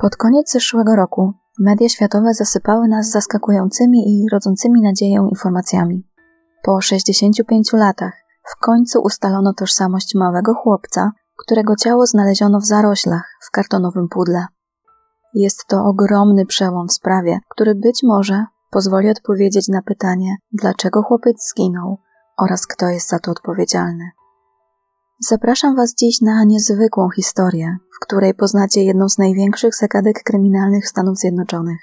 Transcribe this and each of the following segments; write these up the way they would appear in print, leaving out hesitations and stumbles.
Pod koniec zeszłego roku media światowe zasypały nas zaskakującymi i rodzącymi nadzieję informacjami. Po 65 latach w końcu ustalono tożsamość małego chłopca, którego ciało znaleziono w zaroślach w kartonowym pudle. Jest to ogromny przełom w sprawie, który być może pozwoli odpowiedzieć na pytanie, dlaczego chłopiec zginął oraz kto jest za to odpowiedzialny. Zapraszam Was dziś na niezwykłą historię, w której poznacie jedną z największych zagadek kryminalnych Stanów Zjednoczonych.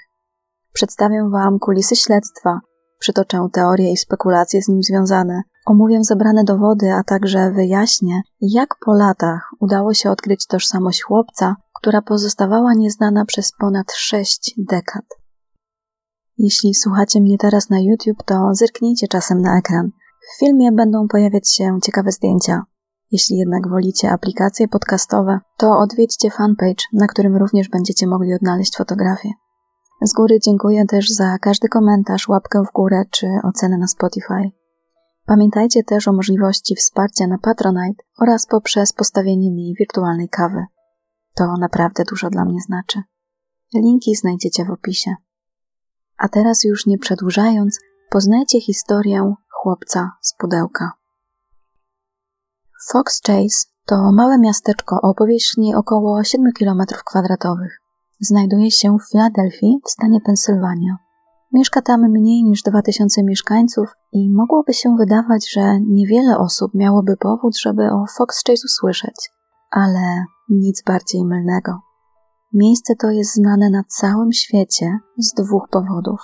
Przedstawię Wam kulisy śledztwa, przytoczę teorie i spekulacje z nim związane, omówię zebrane dowody, a także wyjaśnię, jak po latach udało się odkryć tożsamość chłopca, która pozostawała nieznana przez ponad 6 dekad. Jeśli słuchacie mnie teraz na YouTube, to zerknijcie czasem na ekran. W filmie będą pojawiać się ciekawe zdjęcia. Jeśli jednak wolicie aplikacje podcastowe, to odwiedźcie fanpage, na którym również będziecie mogli odnaleźć fotografie. Z góry dziękuję też za każdy komentarz, łapkę w górę czy ocenę na Spotify. Pamiętajcie też o możliwości wsparcia na Patronite oraz poprzez postawienie mi wirtualnej kawy. To naprawdę dużo dla mnie znaczy. Linki znajdziecie w opisie. A teraz już nie przedłużając, poznajcie historię chłopca z pudełka. Fox Chase to małe miasteczko o powierzchni około 7 km2. Znajduje się w Filadelfii w stanie Pensylwania. Mieszka tam mniej niż 2000 mieszkańców i mogłoby się wydawać, że niewiele osób miałoby powód, żeby o Fox Chase usłyszeć. Ale nic bardziej mylnego. Miejsce to jest znane na całym świecie z 2 powodów.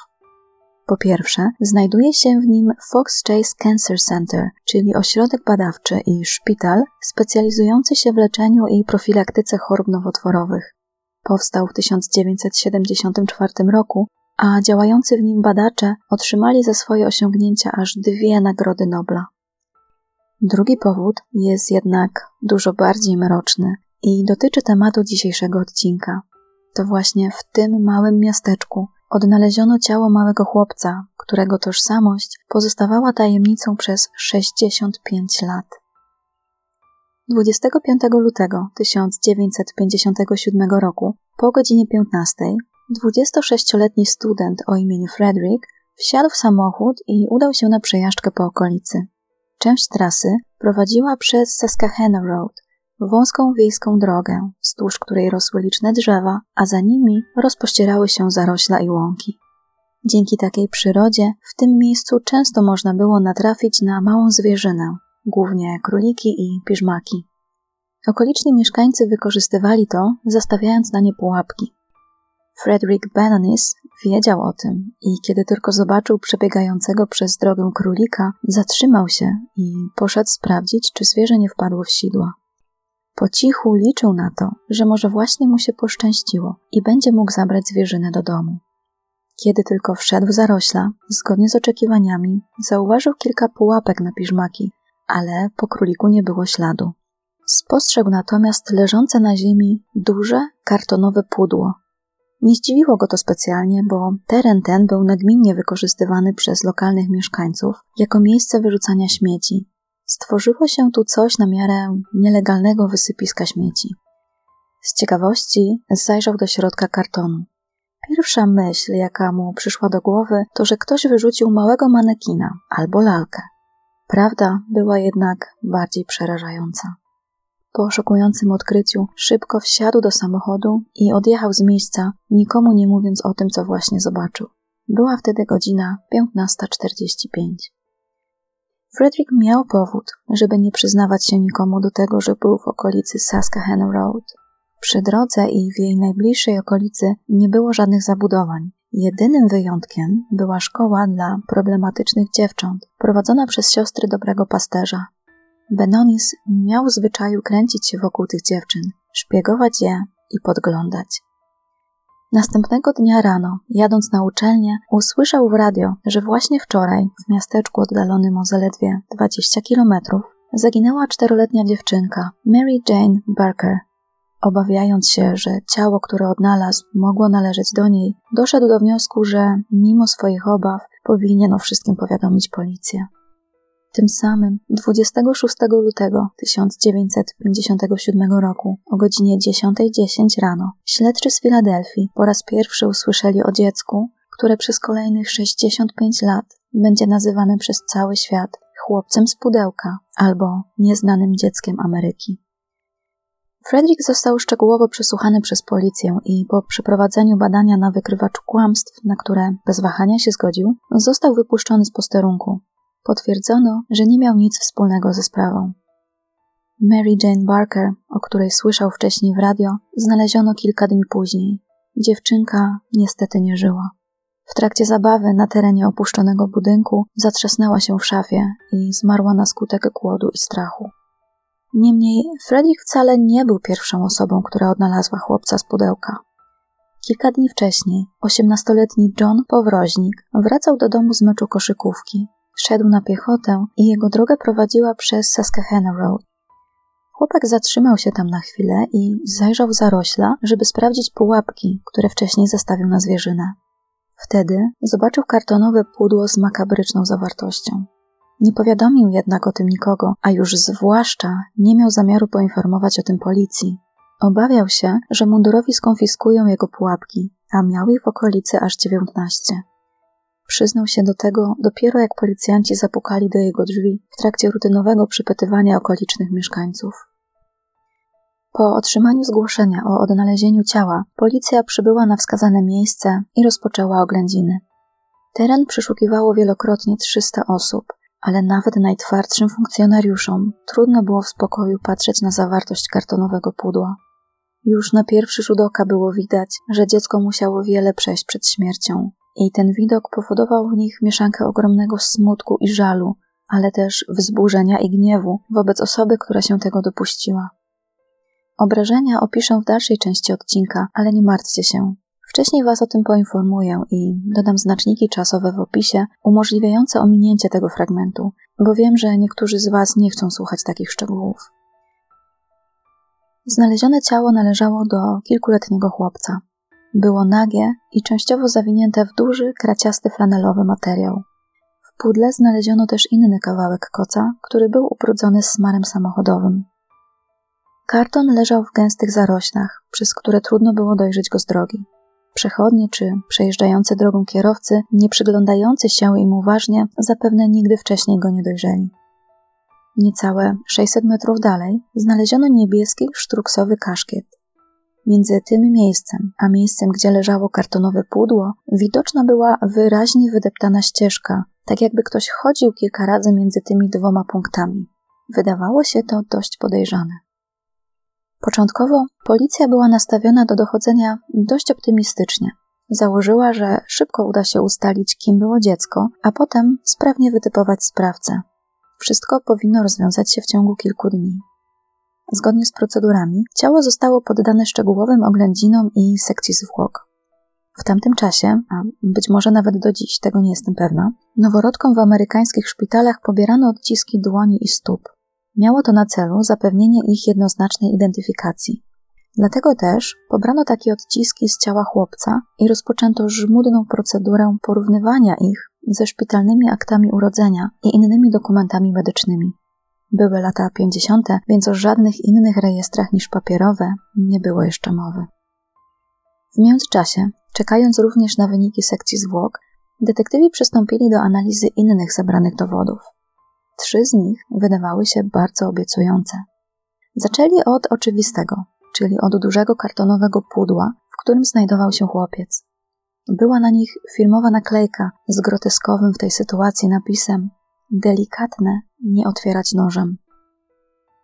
Po pierwsze, znajduje się w nim Fox Chase Cancer Center, czyli ośrodek badawczy i szpital specjalizujący się w leczeniu i profilaktyce chorób nowotworowych. Powstał w 1974 roku, a działający w nim badacze otrzymali za swoje osiągnięcia aż 2 nagrody Nobla. Drugi powód jest jednak dużo bardziej mroczny i dotyczy tematu dzisiejszego odcinka. To właśnie w tym małym miasteczku odnaleziono ciało małego chłopca, którego tożsamość pozostawała tajemnicą przez 65 lat. 25 lutego 1957 roku po godzinie 15 26-letni student o imieniu Frederick wsiadł w samochód i udał się na przejażdżkę po okolicy. Część trasy prowadziła przez Susquehanna Road, wąską wiejską drogę, wzdłuż której rosły liczne drzewa, a za nimi rozpościerały się zarośla i łąki. Dzięki takiej przyrodzie w tym miejscu często można było natrafić na małą zwierzynę, głównie króliki i piżmaki. Okoliczni mieszkańcy wykorzystywali to, zastawiając na nie pułapki. Frederick Bannanis wiedział o tym i kiedy tylko zobaczył przebiegającego przez drogę królika, zatrzymał się i poszedł sprawdzić, czy zwierzę nie wpadło w sidła. Po cichu liczył na to, że może właśnie mu się poszczęściło i będzie mógł zabrać zwierzynę do domu. Kiedy tylko wszedł w zarośla, zgodnie z oczekiwaniami, zauważył kilka pułapek na piżmaki, ale po króliku nie było śladu. Spostrzegł natomiast leżące na ziemi duże, kartonowe pudło. Nie zdziwiło go to specjalnie, bo teren ten był nagminnie wykorzystywany przez lokalnych mieszkańców jako miejsce wyrzucania śmieci. Stworzyło się tu coś na miarę nielegalnego wysypiska śmieci. Z ciekawości zajrzał do środka kartonu. Pierwsza myśl, jaka mu przyszła do głowy, to że ktoś wyrzucił małego manekina albo lalkę. Prawda była jednak bardziej przerażająca. Po szokującym odkryciu szybko wsiadł do samochodu i odjechał z miejsca, nikomu nie mówiąc o tym, co właśnie zobaczył. Była wtedy godzina 15:45. Frederick miał powód, żeby nie przyznawać się nikomu do tego, że był w okolicy Susquehanna Road. Przy drodze i w jej najbliższej okolicy nie było żadnych zabudowań. Jedynym wyjątkiem była szkoła dla problematycznych dziewcząt, prowadzona przez siostry dobrego pasterza. Bannanis miał w zwyczaju kręcić się wokół tych dziewczyn, szpiegować je i podglądać. Następnego dnia rano, jadąc na uczelnię, usłyszał w radio, że właśnie wczoraj w miasteczku oddalonym o zaledwie 20 km zaginęła 4-letnia dziewczynka Mary Jane Barker. Obawiając się, że ciało, które odnalazł, mogło należeć do niej, doszedł do wniosku, że mimo swoich obaw powinien o wszystkim powiadomić policję. Tym samym 26 lutego 1957 roku o godzinie 10:10 rano śledczy z Filadelfii po raz pierwszy usłyszeli o dziecku, które przez kolejnych 65 lat będzie nazywane przez cały świat chłopcem z pudełka albo nieznanym dzieckiem Ameryki. Frederick został szczegółowo przesłuchany przez policję i po przeprowadzeniu badania na wykrywaczu kłamstw, na które bez wahania się zgodził, został wypuszczony z posterunku. Potwierdzono, że nie miał nic wspólnego ze sprawą. Mary Jane Barker, o której słyszał wcześniej w radio, znaleziono kilka dni później. Dziewczynka niestety nie żyła. W trakcie zabawy na terenie opuszczonego budynku zatrzasnęła się w szafie i zmarła na skutek głodu i strachu. Niemniej Frederick wcale nie był pierwszą osobą, która odnalazła chłopca z pudełka. Kilka dni wcześniej 18-letni John Powroźnik wracał do domu z meczu koszykówki. Szedł na piechotę i jego droga prowadziła przez Susquehanna Road. Chłopak zatrzymał się tam na chwilę i zajrzał w zarośla, żeby sprawdzić pułapki, które wcześniej zastawił na zwierzynę. Wtedy zobaczył kartonowe pudło z makabryczną zawartością. Nie powiadomił jednak o tym nikogo, a już zwłaszcza nie miał zamiaru poinformować o tym policji. Obawiał się, że mundurowi skonfiskują jego pułapki, a miał ich w okolicy aż 19. Przyznał się do tego dopiero jak policjanci zapukali do jego drzwi w trakcie rutynowego przypytywania okolicznych mieszkańców. Po otrzymaniu zgłoszenia o odnalezieniu ciała, policja przybyła na wskazane miejsce i rozpoczęła oględziny. Teren przeszukiwało wielokrotnie 300 osób, ale nawet najtwardszym funkcjonariuszom trudno było w spokoju patrzeć na zawartość kartonowego pudła. Już na pierwszy rzut oka było widać, że dziecko musiało wiele przejść przed śmiercią. I ten widok powodował w nich mieszankę ogromnego smutku i żalu, ale też wzburzenia i gniewu wobec osoby, która się tego dopuściła. Obrażenia opiszę w dalszej części odcinka, ale nie martwcie się. Wcześniej Was o tym poinformuję i dodam znaczniki czasowe w opisie umożliwiające ominięcie tego fragmentu, bo wiem, że niektórzy z Was nie chcą słuchać takich szczegółów. Znalezione ciało należało do kilkuletniego chłopca. Było nagie i częściowo zawinięte w duży, kraciasty flanelowy materiał. W pudle znaleziono też inny kawałek koca, który był ubrudzony smarem samochodowym. Karton leżał w gęstych zaroślach, przez które trudno było dojrzeć go z drogi. Przechodnie czy przejeżdżający drogą kierowcy, nie przyglądający się im uważnie, zapewne nigdy wcześniej go nie dojrzeli. Niecałe 600 metrów dalej znaleziono niebieski, sztruksowy kaszkiet. Między tym miejscem, a miejscem, gdzie leżało kartonowe pudło, widoczna była wyraźnie wydeptana ścieżka, tak jakby ktoś chodził kilka razy między tymi dwoma punktami. Wydawało się to dość podejrzane. Początkowo policja była nastawiona do dochodzenia dość optymistycznie. Założyła, że szybko uda się ustalić, kim było dziecko, a potem sprawnie wytypować sprawcę. Wszystko powinno rozwiązać się w ciągu kilku dni. Zgodnie z procedurami, ciało zostało poddane szczegółowym oględzinom i sekcji zwłok. W tamtym czasie, a być może nawet do dziś, tego nie jestem pewna, noworodkom w amerykańskich szpitalach pobierano odciski dłoni i stóp. Miało to na celu zapewnienie ich jednoznacznej identyfikacji. Dlatego też pobrano takie odciski z ciała chłopca i rozpoczęto żmudną procedurę porównywania ich ze szpitalnymi aktami urodzenia i innymi dokumentami medycznymi. Były lata 50., więc o żadnych innych rejestrach niż papierowe nie było jeszcze mowy. W międzyczasie, czekając również na wyniki sekcji zwłok, detektywi przystąpili do analizy innych zebranych dowodów. 3 z nich wydawały się bardzo obiecujące. Zaczęli od oczywistego, czyli od dużego kartonowego pudła, w którym znajdował się chłopiec. Była na nich filmowa naklejka z groteskowym w tej sytuacji napisem: delikatne, nie otwierać nożem.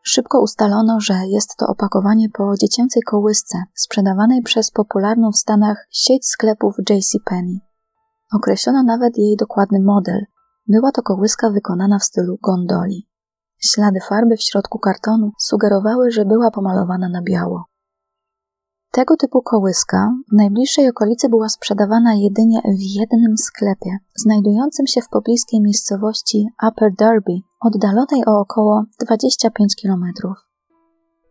Szybko ustalono, że jest to opakowanie po dziecięcej kołysce sprzedawanej przez popularną w Stanach sieć sklepów JCPenney. Określono nawet jej dokładny model. Była to kołyska wykonana w stylu gondoli. Ślady farby w środku kartonu sugerowały, że była pomalowana na biało. Tego typu kołyska w najbliższej okolicy była sprzedawana jedynie w jednym sklepie, znajdującym się w pobliskiej miejscowości Upper Derby, oddalonej o około 25 km.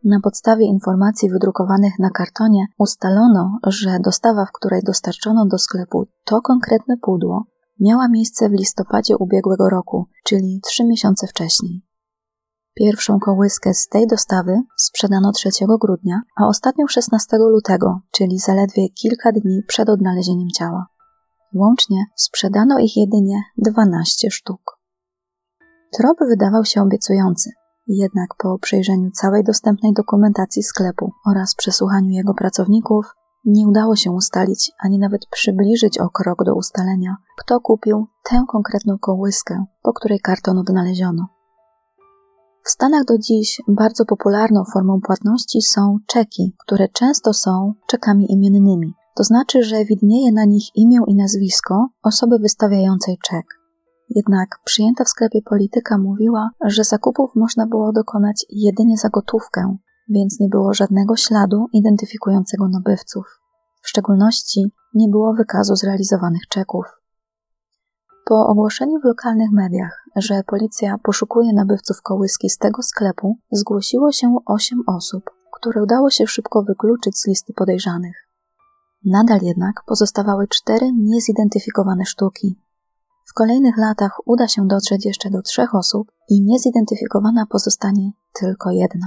Na podstawie informacji wydrukowanych na kartonie ustalono, że dostawa, w której dostarczono do sklepu to konkretne pudło, miała miejsce w listopadzie ubiegłego roku, czyli 3 miesiące wcześniej. Pierwszą kołyskę z tej dostawy sprzedano 3 grudnia, a ostatnią 16 lutego, czyli zaledwie kilka dni przed odnalezieniem ciała. Łącznie sprzedano ich jedynie 12 sztuk. Trop wydawał się obiecujący, jednak po przejrzeniu całej dostępnej dokumentacji sklepu oraz przesłuchaniu jego pracowników nie udało się ustalić ani nawet przybliżyć o krok do ustalenia, kto kupił tę konkretną kołyskę, po której karton odnaleziono. W Stanach do dziś bardzo popularną formą płatności są czeki, które często są czekami imiennymi. To znaczy, że widnieje na nich imię i nazwisko osoby wystawiającej czek. Jednak przyjęta w sklepie polityka mówiła, że zakupów można było dokonać jedynie za gotówkę, więc nie było żadnego śladu identyfikującego nabywców. W szczególności nie było wykazu zrealizowanych czeków. Po ogłoszeniu w lokalnych mediach, że policja poszukuje nabywców kołyski z tego sklepu, zgłosiło się 8 osób, które udało się szybko wykluczyć z listy podejrzanych. Nadal jednak pozostawały 4 niezidentyfikowane sztuki. W kolejnych latach uda się dotrzeć jeszcze do 3 osób i niezidentyfikowana pozostanie tylko 1.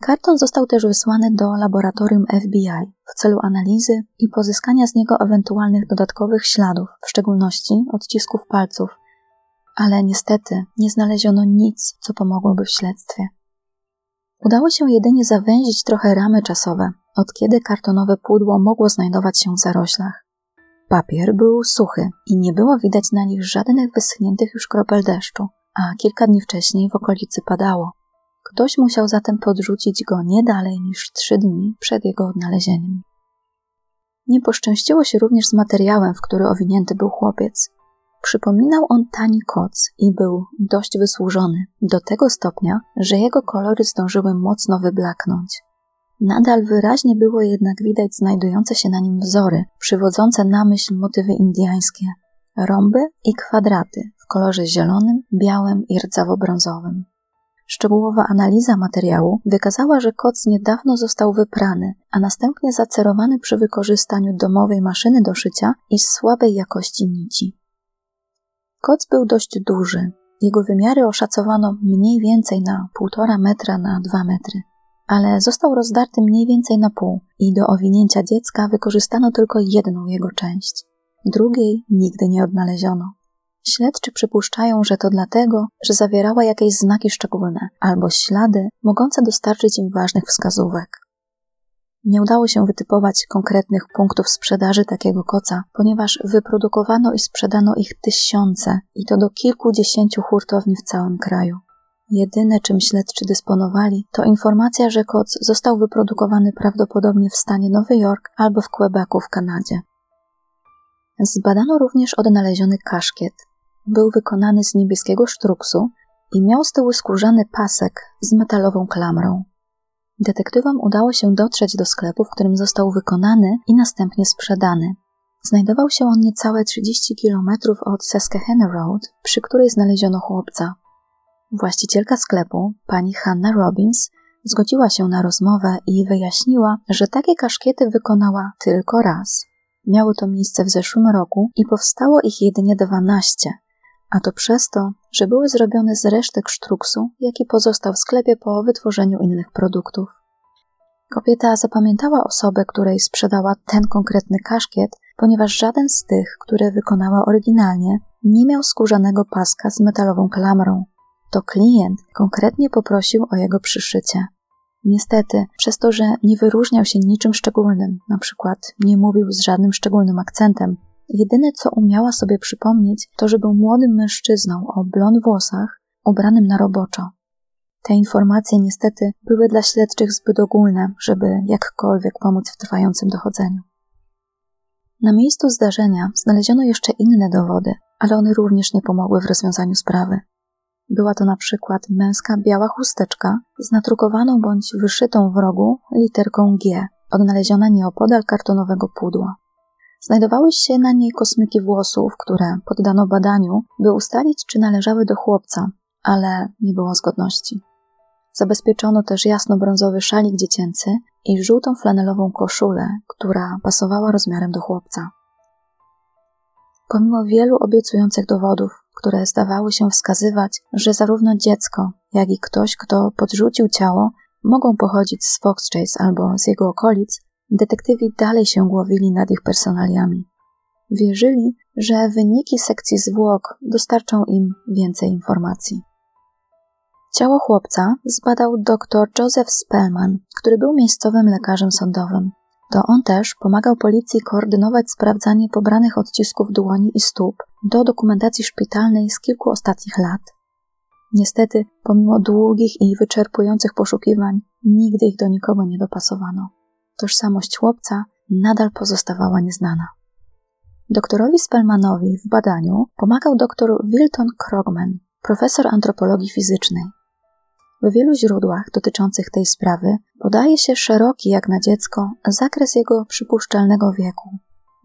Karton został też wysłany do laboratorium FBI w celu analizy i pozyskania z niego ewentualnych dodatkowych śladów, w szczególności odcisków palców, ale niestety nie znaleziono nic, co pomogłoby w śledztwie. Udało się jedynie zawęzić trochę ramy czasowe, od kiedy kartonowe pudło mogło znajdować się w zaroślach. Papier był suchy i nie było widać na nich żadnych wyschniętych już kropel deszczu, a kilka dni wcześniej w okolicy padało. Ktoś musiał zatem podrzucić go nie dalej niż 3 dni przed jego odnalezieniem. Nie poszczęściło się również z materiałem, w który owinięty był chłopiec. Przypominał on tani koc i był dość wysłużony, do tego stopnia, że jego kolory zdążyły mocno wyblaknąć. Nadal wyraźnie było jednak widać znajdujące się na nim wzory, przywodzące na myśl motywy indiańskie, rąby i kwadraty w kolorze zielonym, białym i rdzawo-brązowym. Szczegółowa analiza materiału wykazała, że koc niedawno został wyprany, a następnie zacerowany przy wykorzystaniu domowej maszyny do szycia i słabej jakości nici. Koc był dość duży, jego wymiary oszacowano mniej więcej na 1,5 metra na 2 metry. Ale został rozdarty mniej więcej na pół i do owinięcia dziecka wykorzystano tylko jedną jego część. Drugiej nigdy nie odnaleziono. Śledczy przypuszczają, że to dlatego, że zawierała jakieś znaki szczególne albo ślady mogące dostarczyć im ważnych wskazówek. Nie udało się wytypować konkretnych punktów sprzedaży takiego koca, ponieważ wyprodukowano i sprzedano ich 1000 i to do kilkudziesięciu hurtowni w całym kraju. Jedyne, czym śledczy dysponowali, to informacja, że koc został wyprodukowany prawdopodobnie w stanie Nowy Jork albo w Quebecu w Kanadzie. Zbadano również odnaleziony kaszkiet. Był wykonany z niebieskiego sztruksu i miał z tyłu skórzany pasek z metalową klamrą. Detektywom udało się dotrzeć do sklepu, w którym został wykonany i następnie sprzedany. Znajdował się on niecałe 30 km od Susquehanna Road, przy której znaleziono chłopca. Właścicielka sklepu, pani Hannah Robbins, zgodziła się na rozmowę i wyjaśniła, że takie kaszkiety wykonała tylko raz. Miało to miejsce w zeszłym roku i powstało ich jedynie 12, a to przez to, że były zrobione z resztek sztruksu, jaki pozostał w sklepie po wytworzeniu innych produktów. Kobieta zapamiętała osobę, której sprzedała ten konkretny kaszkiet, ponieważ żaden z tych, które wykonała oryginalnie, nie miał skórzanego paska z metalową klamrą. To klient konkretnie poprosił o jego przyszycie. Niestety, przez to, że nie wyróżniał się niczym szczególnym, na przykład nie mówił z żadnym szczególnym akcentem, jedyne co umiała sobie przypomnieć, to że był młodym mężczyzną o blond włosach, ubranym na roboczo. Te informacje niestety były dla śledczych zbyt ogólne, żeby jakkolwiek pomóc w trwającym dochodzeniu. Na miejscu zdarzenia znaleziono jeszcze inne dowody, ale one również nie pomogły w rozwiązaniu sprawy. Była to na przykład męska biała chusteczka z nadrukowaną bądź wyszytą w rogu literką G, odnaleziona nieopodal kartonowego pudła. Znajdowały się na niej kosmyki włosów, które poddano badaniu, by ustalić, czy należały do chłopca, ale nie było zgodności. Zabezpieczono też jasno-brązowy szalik dziecięcy i żółtą flanelową koszulę, która pasowała rozmiarem do chłopca. szybko mimo wielu obiecujących dowodów, które zdawały się wskazywać, że zarówno dziecko, jak i ktoś, kto podrzucił ciało, mogą pochodzić z Fox Chase albo z jego okolic, detektywi dalej się głowili nad ich personaliami. Wierzyli, że wyniki sekcji zwłok dostarczą im więcej informacji. Ciało chłopca zbadał dr Joseph Spellman, który był miejscowym lekarzem sądowym. To on też pomagał policji koordynować sprawdzanie pobranych odcisków dłoni i stóp do dokumentacji szpitalnej z kilku ostatnich lat. Niestety, pomimo długich i wyczerpujących poszukiwań, nigdy ich do nikogo nie dopasowano. Tożsamość chłopca nadal pozostawała nieznana. Doktorowi Spellmanowi w badaniu pomagał dr Wilton Krogman, profesor antropologii fizycznej. W wielu źródłach dotyczących tej sprawy podaje się szeroki jak na dziecko zakres jego przypuszczalnego wieku,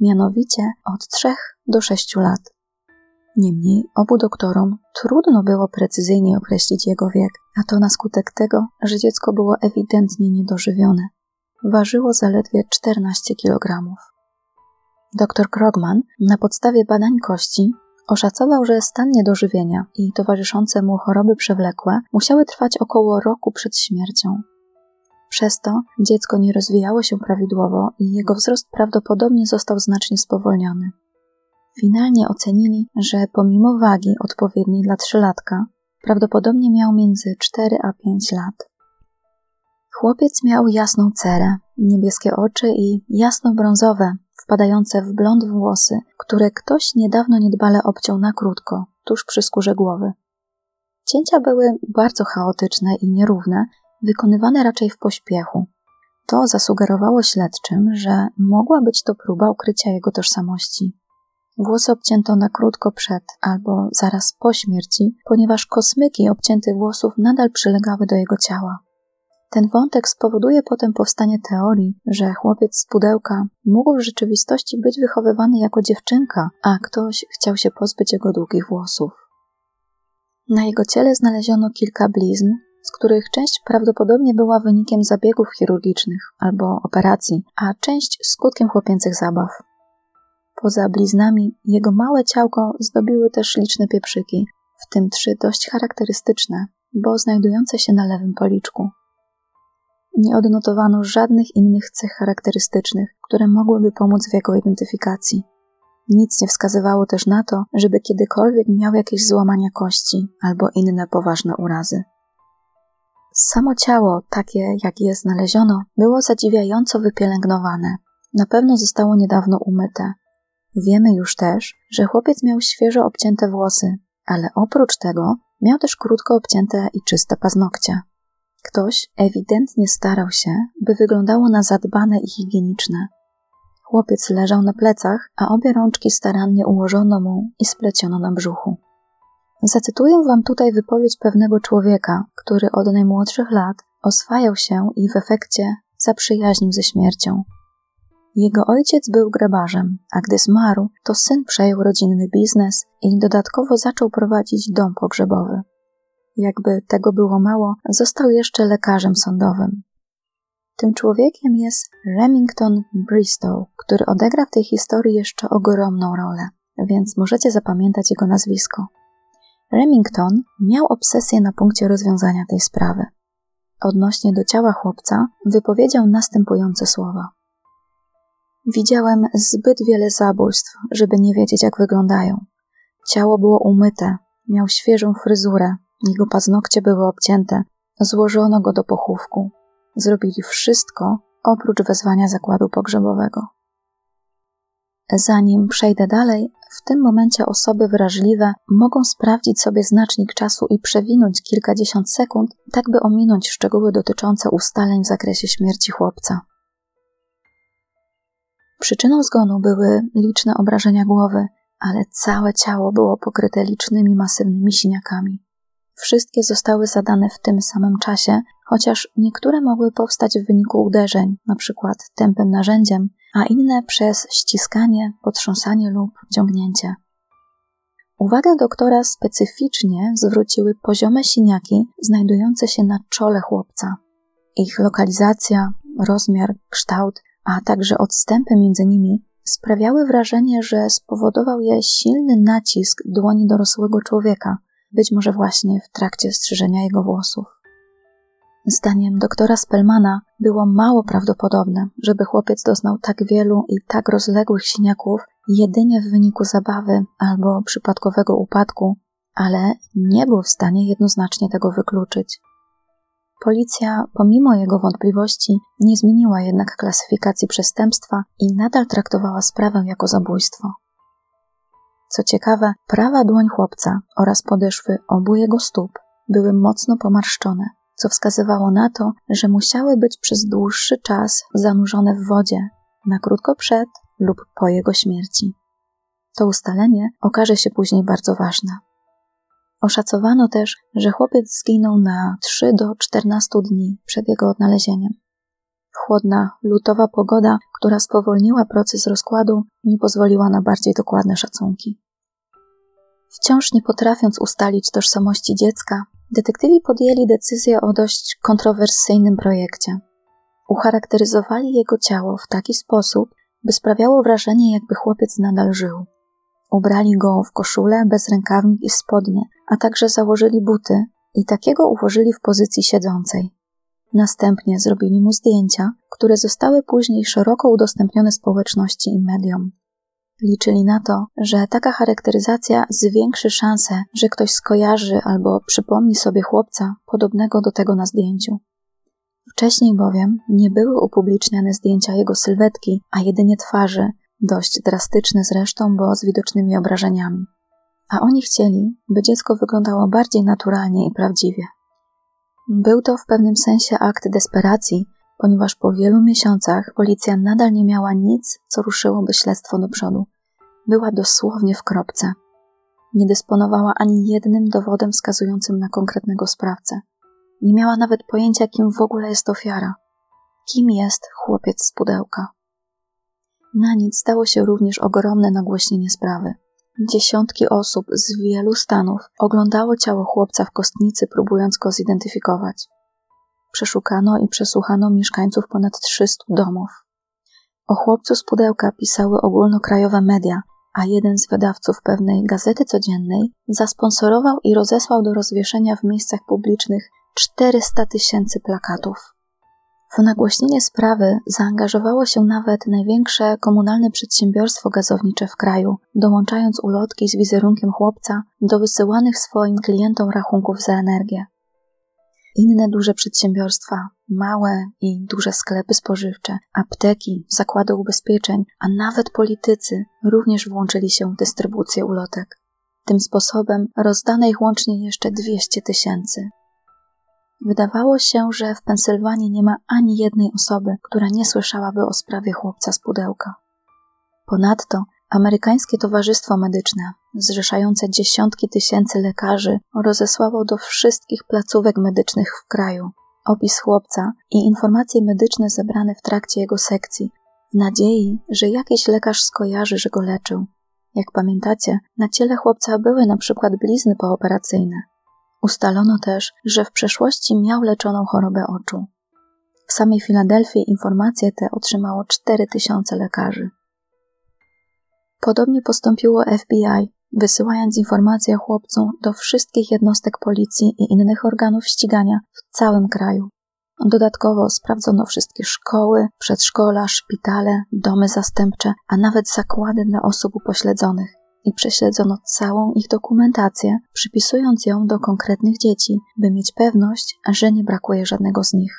mianowicie od 3 do 6 lat. Niemniej obu doktorom trudno było precyzyjnie określić jego wiek, a to na skutek tego, że dziecko było ewidentnie niedożywione. Ważyło zaledwie 14 kg. Dr Krogman na podstawie badań kości oszacował, że stan niedożywienia i towarzyszące mu choroby przewlekłe musiały trwać około roku przed śmiercią. Przez to dziecko nie rozwijało się prawidłowo i jego wzrost prawdopodobnie został znacznie spowolniony. Finalnie ocenili, że pomimo wagi odpowiedniej dla 3-latka, prawdopodobnie miał między 4 a 5 lat. Chłopiec miał jasną cerę, niebieskie oczy i jasno-brązowe, wpadające w blond włosy, które ktoś niedawno niedbale obciął na krótko, tuż przy skórze głowy. Cięcia były bardzo chaotyczne i nierówne, wykonywane raczej w pośpiechu. To zasugerowało śledczym, że mogła być to próba ukrycia jego tożsamości. Włosy obcięto na krótko przed albo zaraz po śmierci, ponieważ kosmyki obciętych włosów nadal przylegały do jego ciała. Ten wątek spowoduje potem powstanie teorii, że chłopiec z pudełka mógł w rzeczywistości być wychowywany jako dziewczynka, a ktoś chciał się pozbyć jego długich włosów. Na jego ciele znaleziono kilka blizn, z których część prawdopodobnie była wynikiem zabiegów chirurgicznych albo operacji, a część skutkiem chłopięcych zabaw. Poza bliznami jego małe ciałko zdobiły też liczne pieprzyki, w tym 3 dość charakterystyczne, bo znajdujące się na lewym policzku. Nie odnotowano żadnych innych cech charakterystycznych, które mogłyby pomóc w jego identyfikacji. Nic nie wskazywało też na to, żeby kiedykolwiek miał jakieś złamania kości albo inne poważne urazy. Samo ciało, takie jak je znaleziono, było zadziwiająco wypielęgnowane. Na pewno zostało niedawno umyte. Wiemy już też, że chłopiec miał świeżo obcięte włosy, ale oprócz tego miał też krótko obcięte i czyste paznokcie. Ktoś ewidentnie starał się, by wyglądało na zadbane i higieniczne. Chłopiec leżał na plecach, a obie rączki starannie ułożono mu i spleciono na brzuchu. Zacytuję wam tutaj wypowiedź pewnego człowieka, który od najmłodszych lat oswajał się i w efekcie zaprzyjaźnił ze śmiercią. Jego ojciec był grabarzem, a gdy zmarł, to syn przejął rodzinny biznes i dodatkowo zaczął prowadzić dom pogrzebowy. Jakby tego było mało, został jeszcze lekarzem sądowym. Tym człowiekiem jest Remington Bristow, który odegra w tej historii jeszcze ogromną rolę, więc możecie zapamiętać jego nazwisko. Remington miał obsesję na punkcie rozwiązania tej sprawy. Odnośnie do ciała chłopca wypowiedział następujące słowa. Widziałem zbyt wiele zabójstw, żeby nie wiedzieć jak wyglądają. Ciało było umyte, miał świeżą fryzurę. Jego paznokcie były obcięte, złożono go do pochówku. Zrobili wszystko, oprócz wezwania zakładu pogrzebowego. Zanim przejdę dalej, w tym momencie osoby wrażliwe mogą sprawdzić sobie znacznik czasu i przewinąć kilkadziesiąt sekund, tak by ominąć szczegóły dotyczące ustaleń w zakresie śmierci chłopca. Przyczyną zgonu były liczne obrażenia głowy, ale całe ciało było pokryte licznymi masywnymi siniakami. Wszystkie zostały zadane w tym samym czasie, chociaż niektóre mogły powstać w wyniku uderzeń, np. tępym narzędziem, a inne przez ściskanie, potrząsanie lub ciągnięcie. Uwagę doktora specyficznie zwróciły poziome siniaki znajdujące się na czole chłopca. Ich lokalizacja, rozmiar, kształt, a także odstępy między nimi sprawiały wrażenie, że spowodował je silny nacisk dłoni dorosłego człowieka, być może właśnie w trakcie strzyżenia jego włosów. Zdaniem doktora Spellmana było mało prawdopodobne, żeby chłopiec doznał tak wielu i tak rozległych siniaków jedynie w wyniku zabawy albo przypadkowego upadku, ale nie był w stanie jednoznacznie tego wykluczyć. Policja, pomimo jego wątpliwości, nie zmieniła jednak klasyfikacji przestępstwa i nadal traktowała sprawę jako zabójstwo. Co ciekawe, prawa dłoń chłopca oraz podeszwy obu jego stóp były mocno pomarszczone, co wskazywało na to, że musiały być przez dłuższy czas zanurzone w wodzie, na krótko przed lub po jego śmierci. To ustalenie okaże się później bardzo ważne. Oszacowano też, że chłopiec zginął na 3 do 14 dni przed jego odnalezieniem. Chłodna, lutowa pogoda, która spowolniła proces rozkładu, nie pozwoliła na bardziej dokładne szacunki. Wciąż nie potrafiąc ustalić tożsamości dziecka, detektywi podjęli decyzję o dość kontrowersyjnym projekcie. Ucharakteryzowali jego ciało w taki sposób, by sprawiało wrażenie, jakby chłopiec nadal żył. Ubrali go w koszulę, bez rękawnik i spodnie, a także założyli buty i takiego ułożyli w pozycji siedzącej. Następnie zrobili mu zdjęcia, które zostały później szeroko udostępnione społeczności i mediom. Liczyli na to, że taka charakteryzacja zwiększy szansę, że ktoś skojarzy albo przypomni sobie chłopca podobnego do tego na zdjęciu. Wcześniej bowiem nie były upubliczniane zdjęcia jego sylwetki, a jedynie twarzy, dość drastyczne zresztą, bo z widocznymi obrażeniami. A oni chcieli, by dziecko wyglądało bardziej naturalnie i prawdziwie. Był to w pewnym sensie akt desperacji, ponieważ po wielu miesiącach policja nadal nie miała nic, co ruszyłoby śledztwo do przodu. Była dosłownie w kropce. Nie dysponowała ani jednym dowodem wskazującym na konkretnego sprawcę. Nie miała nawet pojęcia, kim w ogóle jest ofiara. Kim jest chłopiec z pudełka. Na nic stało się również ogromne nagłośnienie sprawy. Dziesiątki osób z wielu stanów oglądało ciało chłopca w kostnicy, próbując go zidentyfikować. Przeszukano i przesłuchano mieszkańców ponad 300 domów. O chłopcu z pudełka pisały ogólnokrajowe media, a jeden z wydawców pewnej gazety codziennej zasponsorował i rozesłał do rozwieszenia w miejscach publicznych 400 000 plakatów. W nagłośnienie sprawy zaangażowało się nawet największe komunalne przedsiębiorstwo gazownicze w kraju, dołączając ulotki z wizerunkiem chłopca do wysyłanych swoim klientom rachunków za energię. Inne duże przedsiębiorstwa, małe i duże sklepy spożywcze, apteki, zakłady ubezpieczeń, a nawet politycy również włączyli się w dystrybucję ulotek. Tym sposobem rozdano ich łącznie jeszcze 200 000. Wydawało się, że w Pensylwanii nie ma ani jednej osoby, która nie słyszałaby o sprawie chłopca z pudełka. Ponadto amerykańskie towarzystwo medyczne, zrzeszające dziesiątki tysięcy lekarzy, rozesłało do wszystkich placówek medycznych w kraju opis chłopca i informacje medyczne zebrane w trakcie jego sekcji, w nadziei, że jakiś lekarz skojarzy, że go leczył. Jak pamiętacie, na ciele chłopca były na przykład blizny pooperacyjne. Ustalono też, że w przeszłości miał leczoną chorobę oczu. W samej Filadelfii informacje te otrzymało 4000 lekarzy. Podobnie postąpiło FBI, wysyłając informacje o chłopcu do wszystkich jednostek policji i innych organów ścigania w całym kraju. Dodatkowo sprawdzono wszystkie szkoły, przedszkola, szpitale, domy zastępcze, a nawet zakłady dla osób upośledzonych. I prześledzono całą ich dokumentację, przypisując ją do konkretnych dzieci, by mieć pewność, że nie brakuje żadnego z nich.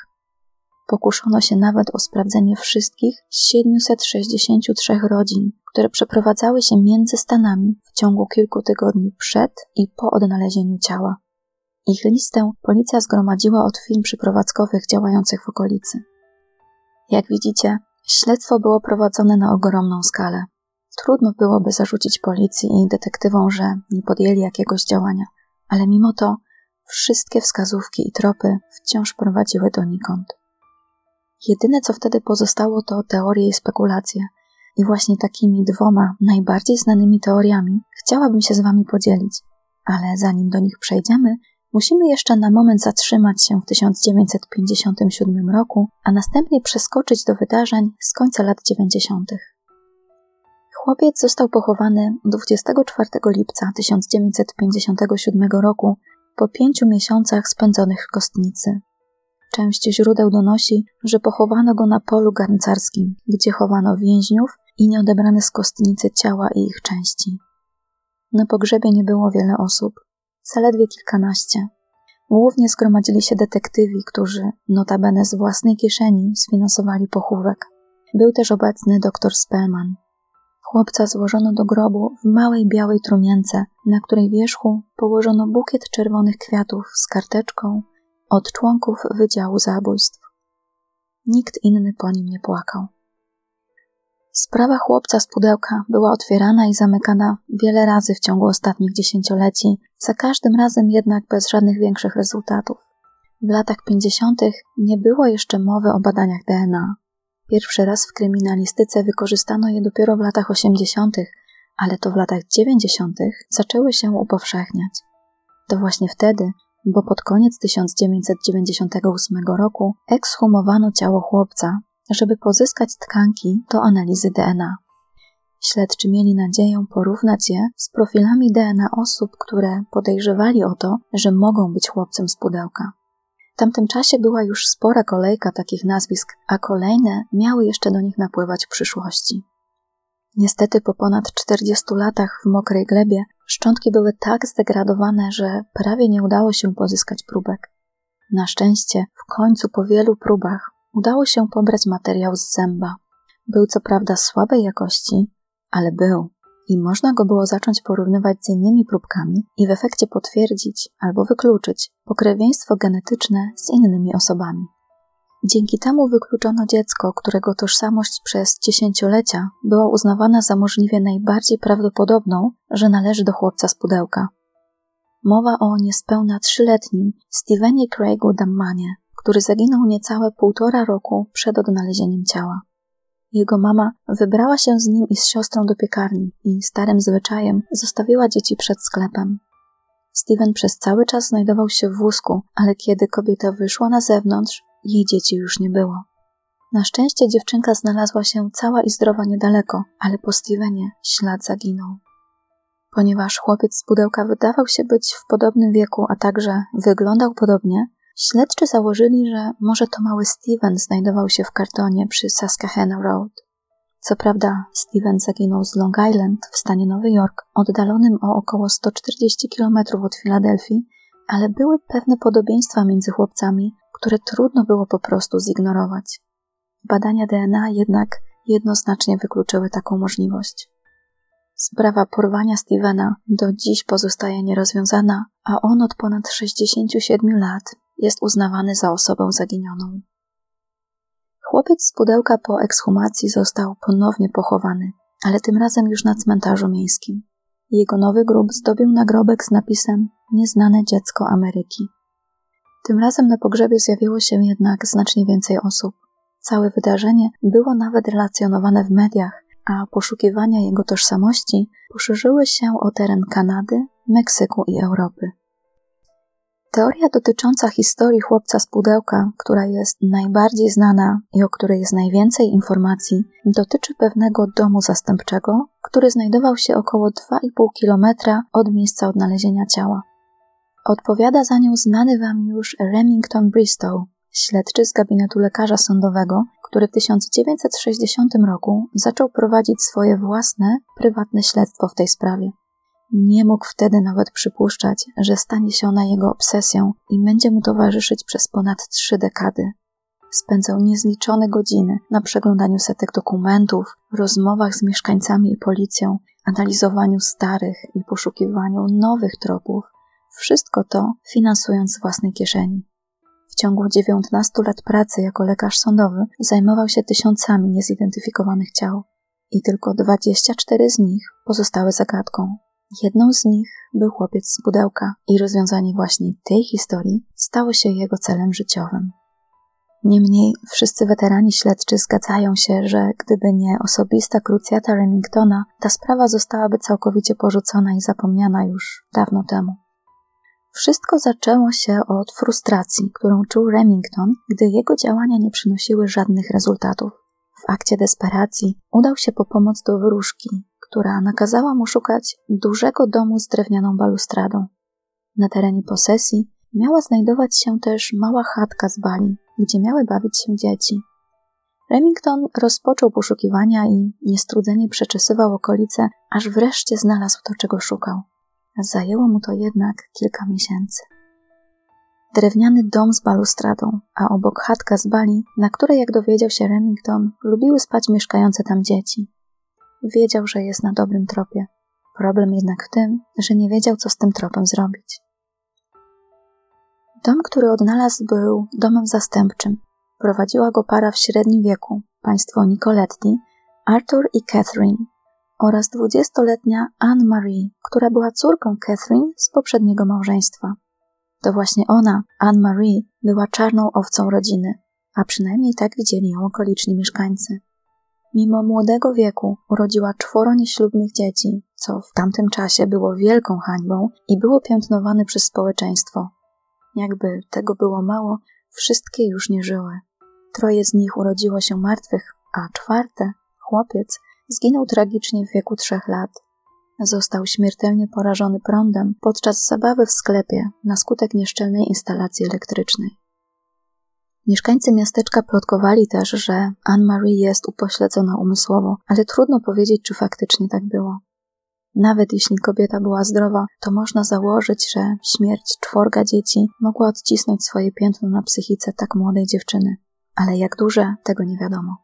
Pokuszono się nawet o sprawdzenie wszystkich 763 rodzin, które przeprowadzały się między stanami w ciągu kilku tygodni przed i po odnalezieniu ciała. Ich listę policja zgromadziła od firm przyprowadzkowych działających w okolicy. Jak widzicie, śledztwo było prowadzone na ogromną skalę. Trudno byłoby zarzucić policji i detektywom, że nie podjęli jakiegoś działania, ale mimo to wszystkie wskazówki i tropy wciąż prowadziły donikąd. Jedyne, co wtedy pozostało, to teorie i spekulacje. I właśnie takimi dwoma najbardziej znanymi teoriami chciałabym się z Wami podzielić. Ale zanim do nich przejdziemy, musimy jeszcze na moment zatrzymać się w 1957 roku, a następnie przeskoczyć do wydarzeń z końca lat 90. Chłopiec został pochowany 24 lipca 1957 roku po 5 miesiącach spędzonych w kostnicy. Część źródeł donosi, że pochowano go na polu garncarskim, gdzie chowano więźniów i nieodebrane z kostnicy ciała i ich części. Na pogrzebie nie było wiele osób, zaledwie kilkanaście. Głównie zgromadzili się detektywi, którzy notabene z własnej kieszeni sfinansowali pochówek. Był też obecny dr Spellman. Chłopca złożono do grobu w małej białej trumience, na której wierzchu położono bukiet czerwonych kwiatów z karteczką od członków Wydziału Zabójstw. Nikt inny po nim nie płakał. Sprawa chłopca z pudełka była otwierana i zamykana wiele razy w ciągu ostatnich 10-leci, za każdym razem jednak bez żadnych większych rezultatów. W latach 50. nie było jeszcze mowy o badaniach DNA. Pierwszy raz w kryminalistyce wykorzystano je dopiero w latach 80., ale to w latach 90. zaczęły się upowszechniać. To właśnie wtedy, bo pod koniec 1998 roku ekshumowano ciało chłopca, żeby pozyskać tkanki do analizy DNA. Śledczy mieli nadzieję porównać je z profilami DNA osób, które podejrzewali o to, że mogą być chłopcem z pudełka. W tamtym czasie była już spora kolejka takich nazwisk, a kolejne miały jeszcze do nich napływać w przyszłości. Niestety po ponad 40 latach w mokrej glebie szczątki były tak zdegradowane, że prawie nie udało się pozyskać próbek. Na szczęście w końcu po wielu próbach udało się pobrać materiał z zęba. Był co prawda słabej jakości, ale był i można go było zacząć porównywać z innymi próbkami i w efekcie potwierdzić albo wykluczyć pokrewieństwo genetyczne z innymi osobami. Dzięki temu wykluczono dziecko, którego tożsamość przez dziesięciolecia była uznawana za możliwie najbardziej prawdopodobną, że należy do chłopca z pudełka. Mowa o niespełna 3-letnim Stevenie Craigu Dammanie, który zaginął niecałe 1,5 roku przed odnalezieniem ciała. Jego mama wybrała się z nim i z siostrą do piekarni i starym zwyczajem zostawiła dzieci przed sklepem. Steven przez cały czas znajdował się w wózku, ale kiedy kobieta wyszła na zewnątrz, jej dzieci już nie było. Na szczęście dziewczynka znalazła się cała i zdrowa niedaleko, ale po Stevenie ślad zaginął. Ponieważ chłopiec z pudełka wydawał się być w podobnym wieku, a także wyglądał podobnie, śledczy założyli, że może to mały Steven znajdował się w kartonie przy Susquehanna Road. Co prawda Steven zaginął z Long Island w stanie Nowy Jork, oddalonym o około 140 km od Filadelfii, ale były pewne podobieństwa między chłopcami, które trudno było po prostu zignorować. Badania DNA jednak jednoznacznie wykluczyły taką możliwość. Sprawa porwania Stevena do dziś pozostaje nierozwiązana, a on od ponad 67 lat jest uznawany za osobę zaginioną. Chłopiec z pudełka po ekshumacji został ponownie pochowany, ale tym razem już na cmentarzu miejskim. Jego nowy grób zdobił nagrobek z napisem „Nieznane dziecko Ameryki”. Tym razem na pogrzebie zjawiło się jednak znacznie więcej osób. Całe wydarzenie było nawet relacjonowane w mediach, a poszukiwania jego tożsamości poszerzyły się o teren Kanady, Meksyku i Europy. Teoria dotycząca historii chłopca z pudełka, która jest najbardziej znana i o której jest najwięcej informacji, dotyczy pewnego domu zastępczego, który znajdował się około 2,5 kilometra od miejsca odnalezienia ciała. Odpowiada za nią znany wam już Remington Bristow, śledczy z gabinetu lekarza sądowego, który w 1960 roku zaczął prowadzić swoje własne, prywatne śledztwo w tej sprawie. Nie mógł wtedy nawet przypuszczać, że stanie się ona jego obsesją i będzie mu towarzyszyć przez ponad 3 dekady. Spędzał niezliczone godziny na przeglądaniu setek dokumentów, rozmowach z mieszkańcami i policją, analizowaniu starych i poszukiwaniu nowych tropów, wszystko to finansując z własnej kieszeni. W ciągu 19 lat pracy jako lekarz sądowy zajmował się tysiącami niezidentyfikowanych ciał i tylko 24 z nich pozostały zagadką. Jedną z nich był chłopiec z pudełka i rozwiązanie właśnie tej historii stało się jego celem życiowym. Niemniej wszyscy weterani śledczy zgadzają się, że gdyby nie osobista krucjata Remingtona, ta sprawa zostałaby całkowicie porzucona i zapomniana już dawno temu. Wszystko zaczęło się od frustracji, którą czuł Remington, gdy jego działania nie przynosiły żadnych rezultatów. W akcie desperacji udał się po pomoc do wróżki, która nakazała mu szukać dużego domu z drewnianą balustradą. Na terenie posesji miała znajdować się też mała chatka z bali, gdzie miały bawić się dzieci. Remington rozpoczął poszukiwania i niestrudzenie przeczesywał okolice, aż wreszcie znalazł to, czego szukał. Zajęło mu to jednak kilka miesięcy. Drewniany dom z balustradą, a obok chatka z bali, na której, jak dowiedział się Remington, lubiły spać mieszkające tam dzieci. Wiedział, że jest na dobrym tropie. Problem jednak w tym, że nie wiedział, co z tym tropem zrobić. Dom, który odnalazł, był domem zastępczym. Prowadziła go para w średnim wieku, państwo Nicoletti, Arthur i Catherine oraz 20-letnia Anne-Marie, która była córką Catherine z poprzedniego małżeństwa. To właśnie ona, Anne-Marie, była czarną owcą rodziny, a przynajmniej tak widzieli ją okoliczni mieszkańcy. Mimo młodego wieku urodziła 4 nieślubnych dzieci, co w tamtym czasie było wielką hańbą i było piętnowane przez społeczeństwo. Jakby tego było mało, wszystkie już nie żyły. 3 z nich urodziło się martwych, a 4, chłopiec, zginął tragicznie w wieku 3 lat. Został śmiertelnie porażony prądem podczas zabawy w sklepie na skutek nieszczelnej instalacji elektrycznej. Mieszkańcy miasteczka plotkowali też, że Anne-Marie jest upośledzona umysłowo, ale trudno powiedzieć, czy faktycznie tak było. Nawet jeśli kobieta była zdrowa, to można założyć, że śmierć 4 dzieci mogła odcisnąć swoje piętno na psychice tak młodej dziewczyny. Ale jak duże, tego nie wiadomo.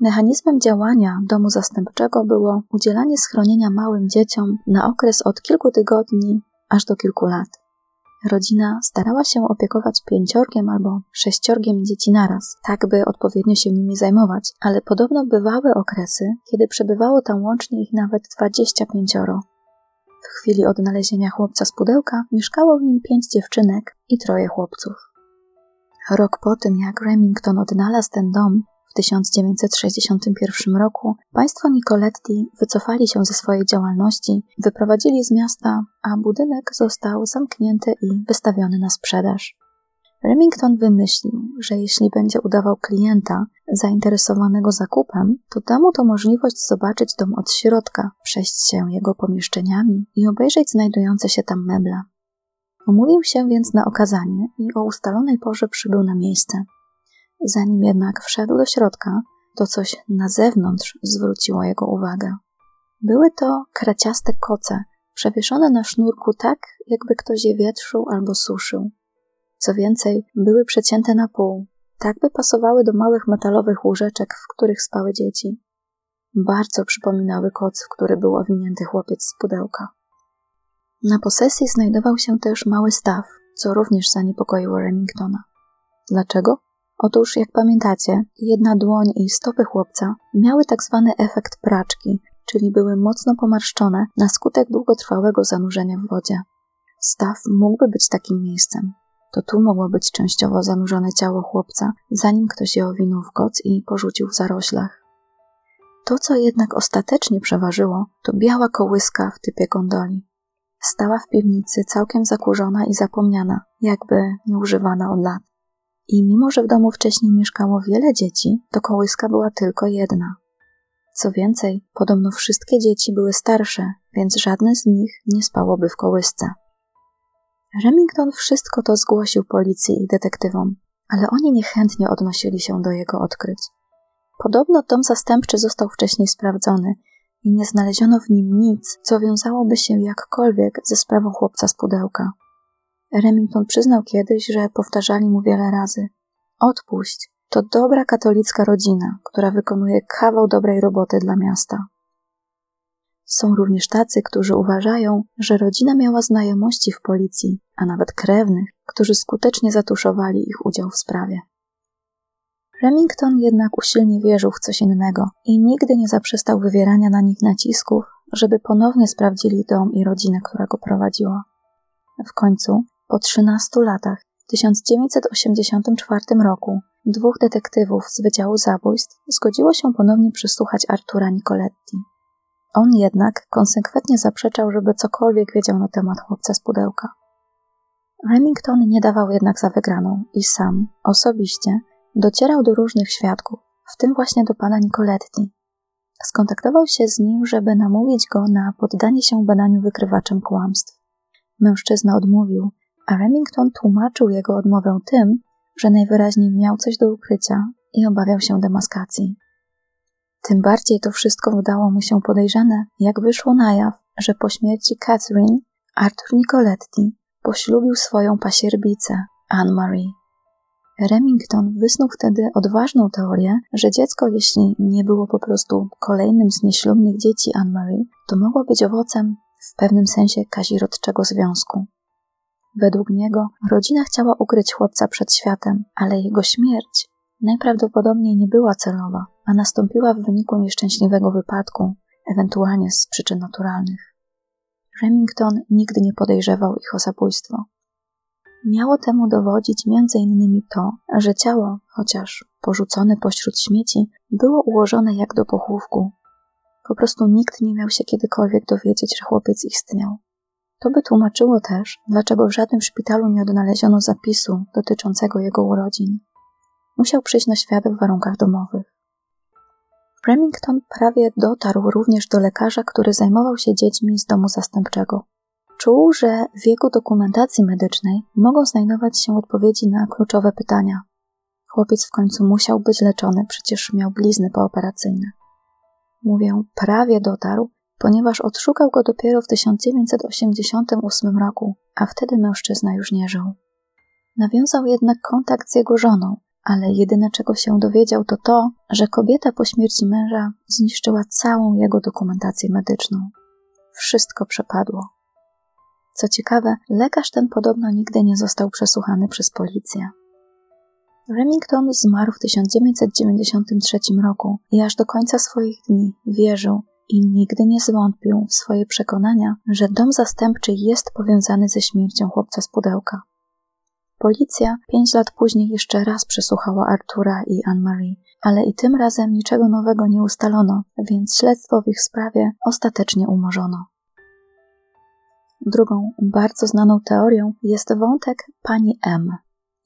Mechanizmem działania domu zastępczego było udzielanie schronienia małym dzieciom na okres od kilku tygodni aż do kilku lat. Rodzina starała się opiekować 5 albo 6 dzieci naraz, tak by odpowiednio się nimi zajmować, ale podobno bywały okresy, kiedy przebywało tam łącznie ich nawet 25. W chwili odnalezienia chłopca z pudełka mieszkało w nim 5 dziewczynek i 3 chłopców. Rok po tym, jak Remington odnalazł ten dom, w 1961 roku państwo Nicoletti wycofali się ze swojej działalności, wyprowadzili z miasta, a budynek został zamknięty i wystawiony na sprzedaż. Remington wymyślił, że jeśli będzie udawał klienta zainteresowanego zakupem, to da mu to możliwość zobaczyć dom od środka, przejść się jego pomieszczeniami i obejrzeć znajdujące się tam meble. Umówił się więc na okazanie i o ustalonej porze przybył na miejsce. Zanim jednak wszedł do środka, to coś na zewnątrz zwróciło jego uwagę. Były to kraciaste koce, przewieszone na sznurku tak, jakby ktoś je wietrzył albo suszył. Co więcej, były przecięte na pół, tak by pasowały do małych metalowych łóżeczek, w których spały dzieci. Bardzo przypominały koc, w który był owinięty chłopiec z pudełka. Na posesji znajdował się też mały staw, co również zaniepokoiło Remingtona. Dlaczego? Otóż, jak pamiętacie, jedna dłoń i stopy chłopca miały tak zwany efekt praczki, czyli były mocno pomarszczone na skutek długotrwałego zanurzenia w wodzie. Staw mógłby być takim miejscem. To tu mogło być częściowo zanurzone ciało chłopca, zanim ktoś je owinął w koc i porzucił w zaroślach. To, co jednak ostatecznie przeważyło, to biała kołyska w typie gondoli. Stała w piwnicy całkiem zakurzona i zapomniana, jakby nieużywana od lat. I mimo, że w domu wcześniej mieszkało wiele dzieci, to kołyska była tylko 1. Co więcej, podobno wszystkie dzieci były starsze, więc żadne z nich nie spałoby w kołysce. Remington wszystko to zgłosił policji i detektywom, ale oni niechętnie odnosili się do jego odkryć. Podobno dom zastępczy został wcześniej sprawdzony i nie znaleziono w nim nic, co wiązałoby się jakkolwiek ze sprawą chłopca z pudełka. Remington przyznał kiedyś, że powtarzali mu wiele razy: odpuść, to dobra katolicka rodzina, która wykonuje kawał dobrej roboty dla miasta. Są również tacy, którzy uważają, że rodzina miała znajomości w policji, a nawet krewnych, którzy skutecznie zatuszowali ich udział w sprawie. Remington jednak usilnie wierzył w coś innego i nigdy nie zaprzestał wywierania na nich nacisków, żeby ponownie sprawdzili dom i rodzinę, która go prowadziła. W końcu, po 13 latach, w 1984 roku, 2 detektywów z Wydziału Zabójstw zgodziło się ponownie przesłuchać Artura Nicoletti. On jednak konsekwentnie zaprzeczał, żeby cokolwiek wiedział na temat chłopca z pudełka. Remington nie dawał jednak za wygraną i sam, osobiście, docierał do różnych świadków, w tym właśnie do pana Nicoletti. Skontaktował się z nim, żeby namówić go na poddanie się badaniu wykrywaczem kłamstw. Mężczyzna odmówił, a Remington tłumaczył jego odmowę tym, że najwyraźniej miał coś do ukrycia i obawiał się demaskacji. Tym bardziej to wszystko udało mu się podejrzane, jak wyszło na jaw, że po śmierci Catherine Arthur Nicoletti poślubił swoją pasierbicę, Anne-Marie. Remington wysnuł wtedy odważną teorię, że dziecko, jeśli nie było po prostu kolejnym z nieślubnych dzieci Anne-Marie, to mogło być owocem w pewnym sensie kazirodczego związku. Według niego rodzina chciała ukryć chłopca przed światem, ale jego śmierć najprawdopodobniej nie była celowa, a nastąpiła w wyniku nieszczęśliwego wypadku, ewentualnie z przyczyn naturalnych. Remington nigdy nie podejrzewał ich o zabójstwo. Miało temu dowodzić m.in. to, że ciało, chociaż porzucone pośród śmieci, było ułożone jak do pochówku. Po prostu nikt nie miał się kiedykolwiek dowiedzieć, że chłopiec istniał. To by tłumaczyło też, dlaczego w żadnym szpitalu nie odnaleziono zapisu dotyczącego jego urodzin. Musiał przyjść na świat w warunkach domowych. Remington prawie dotarł również do lekarza, który zajmował się dziećmi z domu zastępczego. Czuł, że w jego dokumentacji medycznej mogą znajdować się odpowiedzi na kluczowe pytania. Chłopiec w końcu musiał być leczony, przecież miał blizny pooperacyjne. Mówię, prawie dotarł, ponieważ odszukał go dopiero w 1988 roku, a wtedy mężczyzna już nie żył. Nawiązał jednak kontakt z jego żoną, ale jedyne czego się dowiedział to to, że kobieta po śmierci męża zniszczyła całą jego dokumentację medyczną. Wszystko przepadło. Co ciekawe, lekarz ten podobno nigdy nie został przesłuchany przez policję. Remington zmarł w 1993 roku i aż do końca swoich dni wierzył i nigdy nie zwątpił w swoje przekonania, że dom zastępczy jest powiązany ze śmiercią chłopca z pudełka. Policja 5 lat później jeszcze raz przesłuchała Artura i Anne-Marie, ale i tym razem niczego nowego nie ustalono, więc śledztwo w ich sprawie ostatecznie umorzono. Drugą, bardzo znaną teorią jest wątek pani M.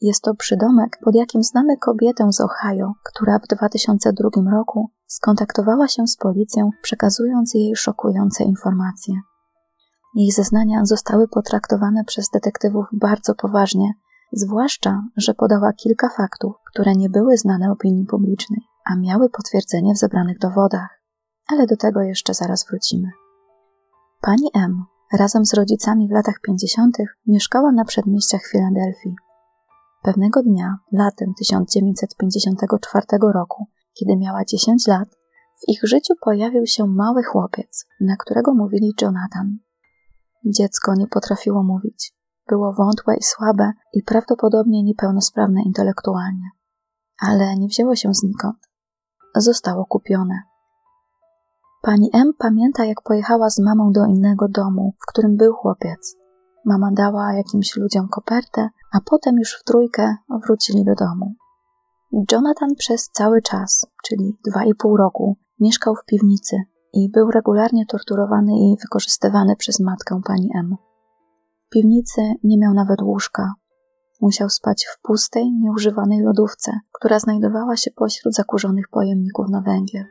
Jest to przydomek, pod jakim znamy kobietę z Ohio, która w 2002 roku skontaktowała się z policją, przekazując jej szokujące informacje. Jej zeznania zostały potraktowane przez detektywów bardzo poważnie, zwłaszcza, że podała kilka faktów, które nie były znane opinii publicznej, a miały potwierdzenie w zebranych dowodach. Ale do tego jeszcze zaraz wrócimy. Pani M. razem z rodzicami w latach 50. mieszkała na przedmieściach Filadelfii. Pewnego dnia, latem 1954 roku, kiedy miała 10 lat, w ich życiu pojawił się mały chłopiec, na którego mówili Jonathan. Dziecko nie potrafiło mówić. Było wątłe i słabe i prawdopodobnie niepełnosprawne intelektualnie. Ale nie wzięło się znikąd. Zostało kupione. Pani M. pamięta, jak pojechała z mamą do innego domu, w którym był chłopiec. Mama dała jakimś ludziom kopertę, a potem już w trójkę wrócili do domu. Jonathan przez cały czas, czyli 2,5 roku, mieszkał w piwnicy i był regularnie torturowany i wykorzystywany przez matkę pani M. W piwnicy nie miał nawet łóżka. Musiał spać w pustej, nieużywanej lodówce, która znajdowała się pośród zakurzonych pojemników na węgiel.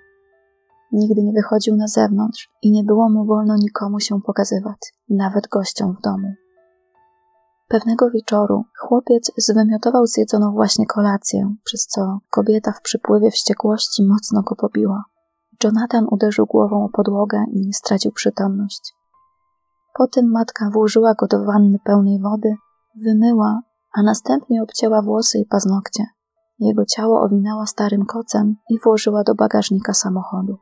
Nigdy nie wychodził na zewnątrz i nie było mu wolno nikomu się pokazywać, nawet gościom w domu. Pewnego wieczoru chłopiec zwymiotował zjedzoną właśnie kolację, przez co kobieta w przypływie wściekłości mocno go pobiła. Jonathan uderzył głową o podłogę i stracił przytomność. Potem matka włożyła go do wanny pełnej wody, wymyła, a następnie obcięła włosy i paznokcie. Jego ciało owinęła starym kocem i włożyła do bagażnika samochodu.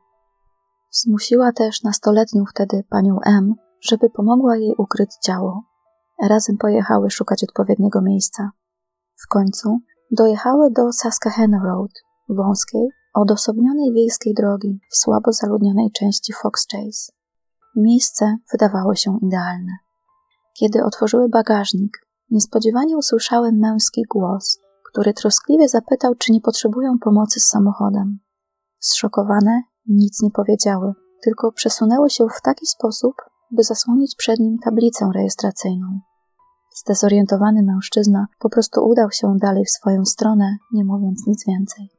Zmusiła też nastoletnią wtedy panią M., żeby pomogła jej ukryć ciało. Razem pojechały szukać odpowiedniego miejsca. W końcu dojechały do Susquehanna Road, wąskiej, odosobnionej wiejskiej drogi w słabo zaludnionej części Fox Chase. Miejsce wydawało się idealne. Kiedy otworzyły bagażnik, niespodziewanie usłyszały męski głos, który troskliwie zapytał, czy nie potrzebują pomocy z samochodem. Zszokowane nic nie powiedziały, tylko przesunęły się w taki sposób, by zasłonić przed nim tablicę rejestracyjną. Zdezorientowany mężczyzna po prostu udał się dalej w swoją stronę, nie mówiąc nic więcej.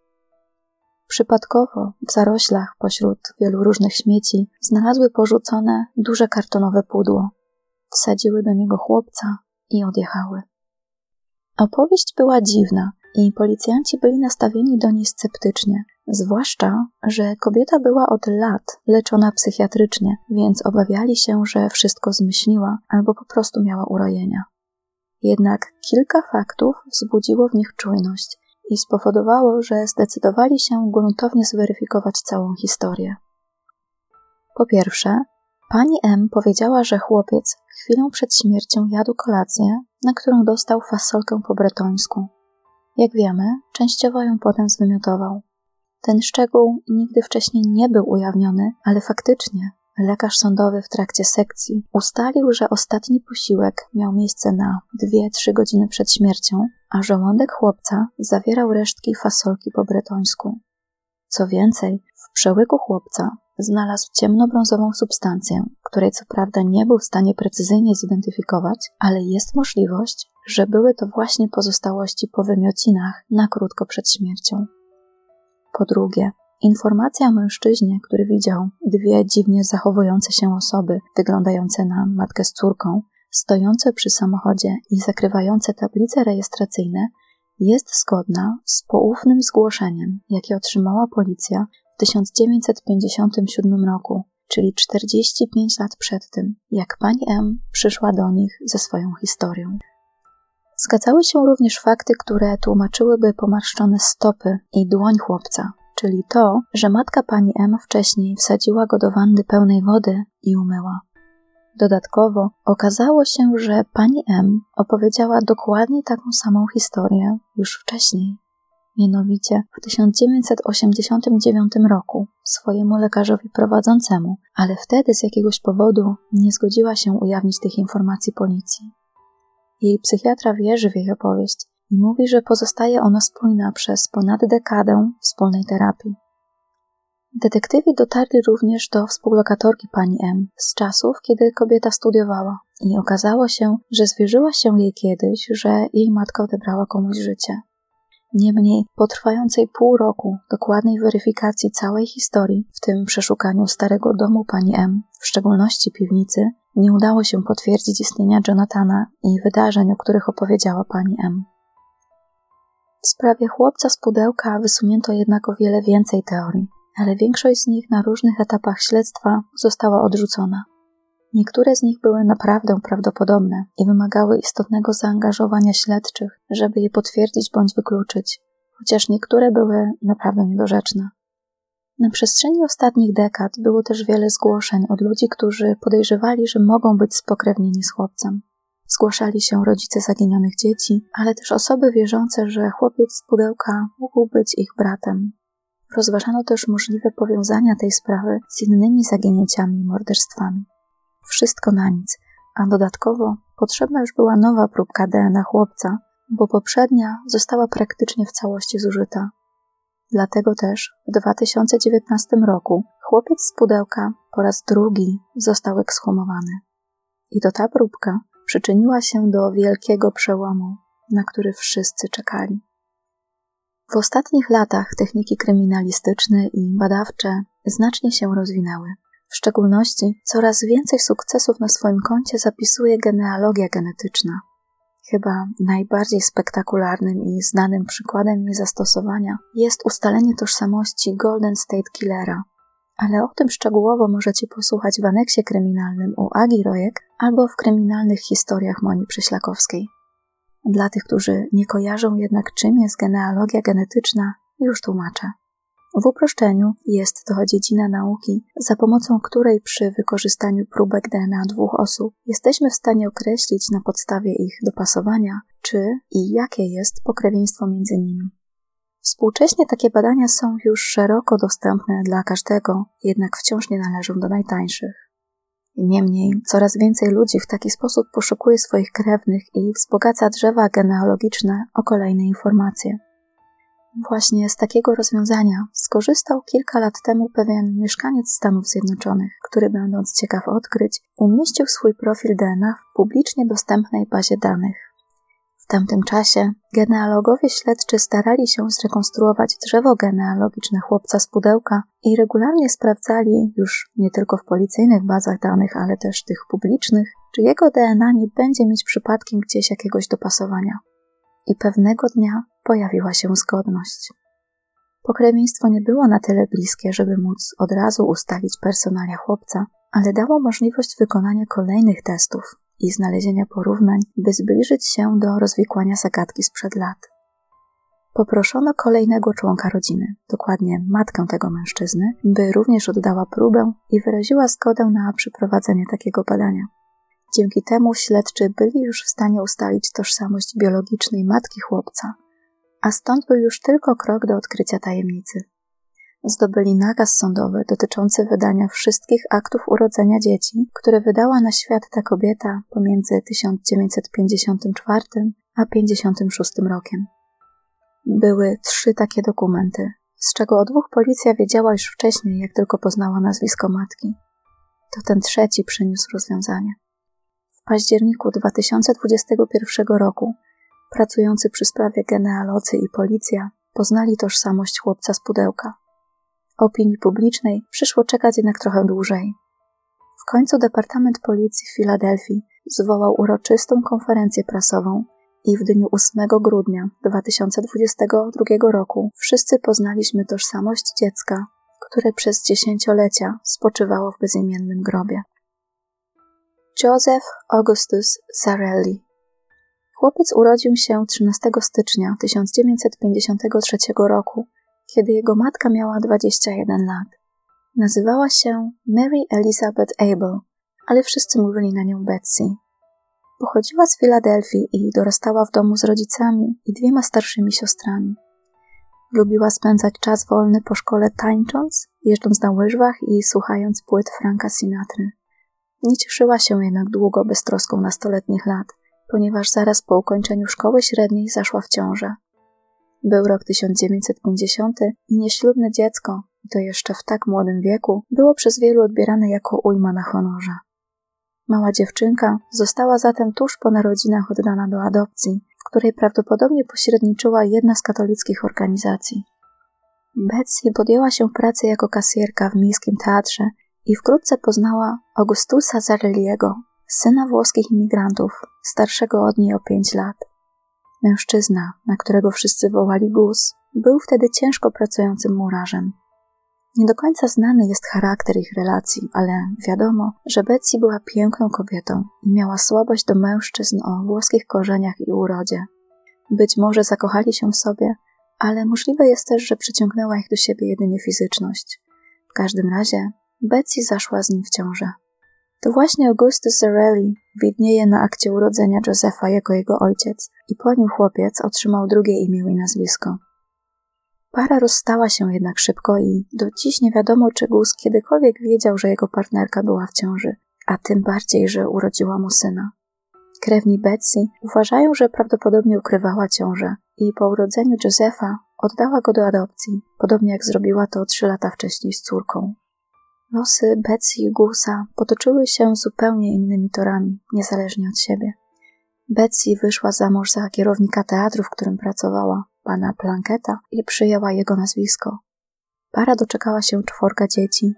Przypadkowo w zaroślach pośród wielu różnych śmieci znalazły porzucone duże kartonowe pudło. Wsadziły do niego chłopca i odjechały. Opowieść była dziwna i policjanci byli nastawieni do niej sceptycznie. Zwłaszcza, że kobieta była od lat leczona psychiatrycznie, więc obawiali się, że wszystko zmyśliła albo po prostu miała urojenia. Jednak kilka faktów wzbudziło w nich czujność i spowodowało, że zdecydowali się gruntownie zweryfikować całą historię. Po pierwsze, pani M. powiedziała, że chłopiec chwilę przed śmiercią jadł kolację, na którą dostał fasolkę po bretońsku. Jak wiemy, częściowo ją potem zwymiotował. Ten szczegół nigdy wcześniej nie był ujawniony, ale faktycznie lekarz sądowy w trakcie sekcji ustalił, że ostatni posiłek miał miejsce na 2-3 godziny przed śmiercią, a żołądek chłopca zawierał resztki fasolki po bretońsku. Co więcej, w przełyku chłopca znalazł ciemnobrązową substancję, której co prawda nie był w stanie precyzyjnie zidentyfikować, ale jest możliwość, że były to właśnie pozostałości po wymiocinach na krótko przed śmiercią. Po drugie, informacja o mężczyźnie, który widział dwie dziwnie zachowujące się osoby, wyglądające na matkę z córką, stojące przy samochodzie i zakrywające tablice rejestracyjne, jest zgodna z poufnym zgłoszeniem, jakie otrzymała policja w 1957 roku, czyli 45 lat przed tym, jak pani M. przyszła do nich ze swoją historią. Zgadzały się również fakty, które tłumaczyłyby pomarszczone stopy i dłoń chłopca, czyli to, że matka pani M. wcześniej wsadziła go do wanny pełnej wody i umyła. Dodatkowo okazało się, że pani M. opowiedziała dokładnie taką samą historię już wcześniej. Mianowicie w 1989 roku swojemu lekarzowi prowadzącemu, ale wtedy z jakiegoś powodu nie zgodziła się ujawnić tych informacji policji. Jej psychiatra wierzy w jej opowieść i mówi, że pozostaje ona spójna przez ponad dekadę wspólnej terapii. Detektywi dotarli również do współlokatorki pani M. z czasów, kiedy kobieta studiowała i okazało się, że zwierzyła się jej kiedyś, że jej matka odebrała komuś życie. Niemniej po trwającej pół roku dokładnej weryfikacji całej historii, w tym przeszukaniu starego domu pani M., w szczególności piwnicy, nie udało się potwierdzić istnienia Jonathana i wydarzeń, o których opowiedziała pani M. W sprawie chłopca z pudełka wysunięto jednak o wiele więcej teorii, ale większość z nich na różnych etapach śledztwa została odrzucona. Niektóre z nich były naprawdę prawdopodobne i wymagały istotnego zaangażowania śledczych, żeby je potwierdzić bądź wykluczyć, chociaż niektóre były naprawdę niedorzeczne. Na przestrzeni ostatnich dekad było też wiele zgłoszeń od ludzi, którzy podejrzewali, że mogą być spokrewnieni z chłopcem. Zgłaszali się rodzice zaginionych dzieci, ale też osoby wierzące, że chłopiec z pudełka mógł być ich bratem. Rozważano też możliwe powiązania tej sprawy z innymi zaginięciami i morderstwami. Wszystko na nic, a dodatkowo potrzebna już była nowa próbka DNA chłopca, bo poprzednia została praktycznie w całości zużyta. Dlatego też w 2019 roku chłopiec z pudełka po raz drugi został ekshumowany. I to ta próbka przyczyniła się do wielkiego przełomu, na który wszyscy czekali. W ostatnich latach techniki kryminalistyczne i badawcze znacznie się rozwinęły. W szczególności coraz więcej sukcesów na swoim koncie zapisuje genealogia genetyczna. Chyba najbardziej spektakularnym i znanym przykładem jej zastosowania jest ustalenie tożsamości Golden State Killera, ale o tym szczegółowo możecie posłuchać w aneksie kryminalnym u Agi Rojek albo w kryminalnych historiach Moni Prześlakowskiej. Dla tych, którzy nie kojarzą jednak, czym jest genealogia genetyczna, już tłumaczę. W uproszczeniu jest to dziedzina nauki, za pomocą której przy wykorzystaniu próbek DNA dwóch osób jesteśmy w stanie określić na podstawie ich dopasowania, czy i jakie jest pokrewieństwo między nimi. Współcześnie takie badania są już szeroko dostępne dla każdego, jednak wciąż nie należą do najtańszych. Niemniej coraz więcej ludzi w taki sposób poszukuje swoich krewnych i wzbogaca drzewa genealogiczne o kolejne informacje. Właśnie z takiego rozwiązania skorzystał kilka lat temu pewien mieszkaniec Stanów Zjednoczonych, który będąc ciekaw odkryć, umieścił swój profil DNA w publicznie dostępnej bazie danych. W W tamtym czasie genealogowie śledczy starali się zrekonstruować drzewo genealogiczne chłopca z pudełka i regularnie sprawdzali, już nie tylko w policyjnych bazach danych, ale też tych publicznych, czy jego DNA nie będzie mieć przypadkiem gdzieś jakiegoś dopasowania. I pewnego dnia pojawiła się zgodność. Pokrewieństwo nie było na tyle bliskie, żeby móc od razu ustalić personalia chłopca, ale dało możliwość wykonania kolejnych testów i znalezienia porównań, by zbliżyć się do rozwikłania zagadki sprzed lat. Poproszono kolejnego członka rodziny, dokładnie matkę tego mężczyzny, by również oddała próbę i wyraziła zgodę na przeprowadzenie takiego badania. Dzięki temu śledczy byli już w stanie ustalić tożsamość biologicznej matki chłopca, a stąd był już tylko krok do odkrycia tajemnicy. Zdobyli nakaz sądowy dotyczący wydania wszystkich aktów urodzenia dzieci, które wydała na świat ta kobieta pomiędzy 1954 a 1956 rokiem. Były 3 takie dokumenty, z czego o 2 policja wiedziała już wcześniej, jak tylko poznała nazwisko matki. To ten 3 przyniósł rozwiązanie. W październiku 2021 roku pracujący przy sprawie genealodzy i policja poznali tożsamość chłopca z pudełka. Opinii publicznej przyszło czekać jednak trochę dłużej. W końcu Departament Policji w Filadelfii zwołał uroczystą konferencję prasową i w dniu 8 grudnia 2022 roku wszyscy poznaliśmy tożsamość dziecka, które przez dziesięciolecia spoczywało w bezimiennym grobie. Joseph Augustus Zarelli. Chłopiec urodził się 13 stycznia 1953 roku, kiedy jego matka miała 21 lat. Nazywała się Mary Elizabeth Abel, ale wszyscy mówili na nią Betsy. Pochodziła z Filadelfii i dorastała w domu z rodzicami i 2 starszymi siostrami. Lubiła spędzać czas wolny po szkole tańcząc, jeżdżąc na łyżwach i słuchając płyt Franka Sinatry. Nie cieszyła się jednak długo beztroską nastoletnich lat, ponieważ zaraz po ukończeniu szkoły średniej zaszła w ciążę. Był rok 1950 i nieślubne dziecko, i to jeszcze w tak młodym wieku, było przez wielu odbierane jako ujma na honorze. Mała dziewczynka została zatem tuż po narodzinach oddana do adopcji, w której prawdopodobnie pośredniczyła jedna z katolickich organizacji. Betsy podjęła się pracy jako kasjerka w miejskim teatrze i wkrótce poznała Augustusa Zarelliego, syna włoskich imigrantów, starszego od niej o 5 lat. Mężczyzna, na którego wszyscy wołali Gus, był wtedy ciężko pracującym murarzem. Nie do końca znany jest charakter ich relacji, ale wiadomo, że Betsy była piękną kobietą i miała słabość do mężczyzn o włoskich korzeniach i urodzie. Być może zakochali się w sobie, ale możliwe jest też, że przyciągnęła ich do siebie jedynie fizyczność. W każdym razie Betsy zaszła z nim w ciążę. To właśnie Augustus Zarelli widnieje na akcie urodzenia Josepha jako jego ojciec i po nim chłopiec otrzymał drugie imię i nazwisko. Para rozstała się jednak szybko i do dziś nie wiadomo, czy Gus kiedykolwiek wiedział, że jego partnerka była w ciąży, a tym bardziej, że urodziła mu syna. Krewni Betsy uważają, że prawdopodobnie ukrywała ciążę i po urodzeniu Josepha oddała go do adopcji, podobnie jak zrobiła to 3 lata wcześniej z córką. Losy Betsy i Gusa potoczyły się zupełnie innymi torami, niezależnie od siebie. Betsy wyszła za mąż za kierownika teatru, w którym pracowała, pana Planketa, i przyjęła jego nazwisko. Para doczekała się 4 dzieci.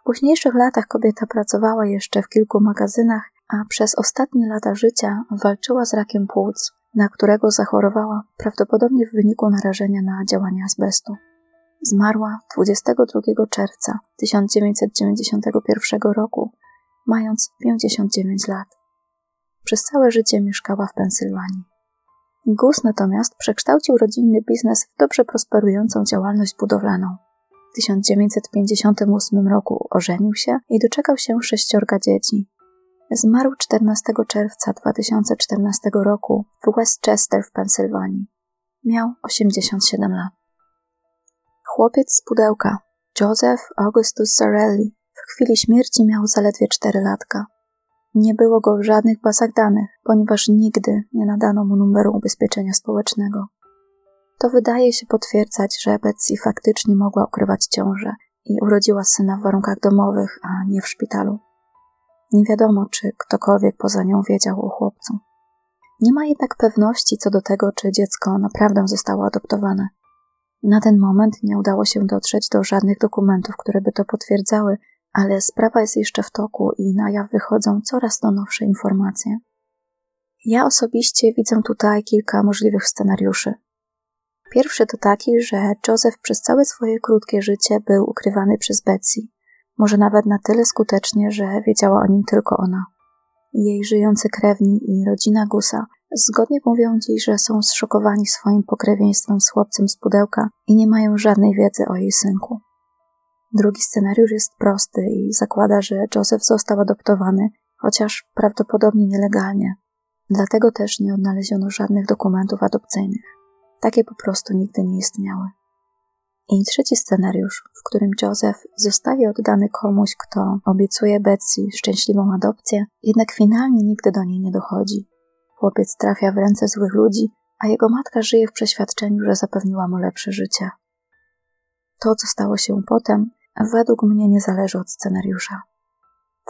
W późniejszych latach kobieta pracowała jeszcze w kilku magazynach, a przez ostatnie lata życia walczyła z rakiem płuc, na którego zachorowała prawdopodobnie w wyniku narażenia na działanie azbestu. Zmarła 22 czerwca 1991 roku, mając 59 lat. Przez całe życie mieszkała w Pensylwanii. Gus natomiast przekształcił rodzinny biznes w dobrze prosperującą działalność budowlaną. W 1958 roku ożenił się i doczekał się 6 dzieci. Zmarł 14 czerwca 2014 roku w Westchester w Pensylwanii. Miał 87 lat. Chłopiec z pudełka, Joseph Augustus Zarelli, w chwili śmierci miał zaledwie 4 latka. Nie było go w żadnych bazach danych, ponieważ nigdy nie nadano mu numeru ubezpieczenia społecznego. To wydaje się potwierdzać, że Betsy faktycznie mogła ukrywać ciążę i urodziła syna w warunkach domowych, a nie w szpitalu. Nie wiadomo, czy ktokolwiek poza nią wiedział o chłopcu. Nie ma jednak pewności co do tego, czy dziecko naprawdę zostało adoptowane. Na ten moment nie udało się dotrzeć do żadnych dokumentów, które by to potwierdzały, ale sprawa jest jeszcze w toku i na jaw wychodzą coraz to nowsze informacje. Ja osobiście widzę tutaj kilka możliwych scenariuszy. Pierwszy to taki, że Joseph przez całe swoje krótkie życie był ukrywany przez Betsy. Może nawet na tyle skutecznie, że wiedziała o nim tylko ona. Jej żyjący krewni i rodzina Gusa zgodnie mówią dziś, że są zszokowani swoim pokrewieństwem z chłopcem z pudełka i nie mają żadnej wiedzy o jej synku. Drugi scenariusz jest prosty i zakłada, że Joseph został adoptowany, chociaż prawdopodobnie nielegalnie. Dlatego też nie odnaleziono żadnych dokumentów adopcyjnych. Takie po prostu nigdy nie istniały. I trzeci scenariusz, w którym Joseph zostaje oddany komuś, kto obiecuje Betsy szczęśliwą adopcję, jednak finalnie nigdy do niej nie dochodzi. Chłopiec trafia w ręce złych ludzi, a jego matka żyje w przeświadczeniu, że zapewniła mu lepsze życie. To, co stało się potem, według mnie nie zależy od scenariusza.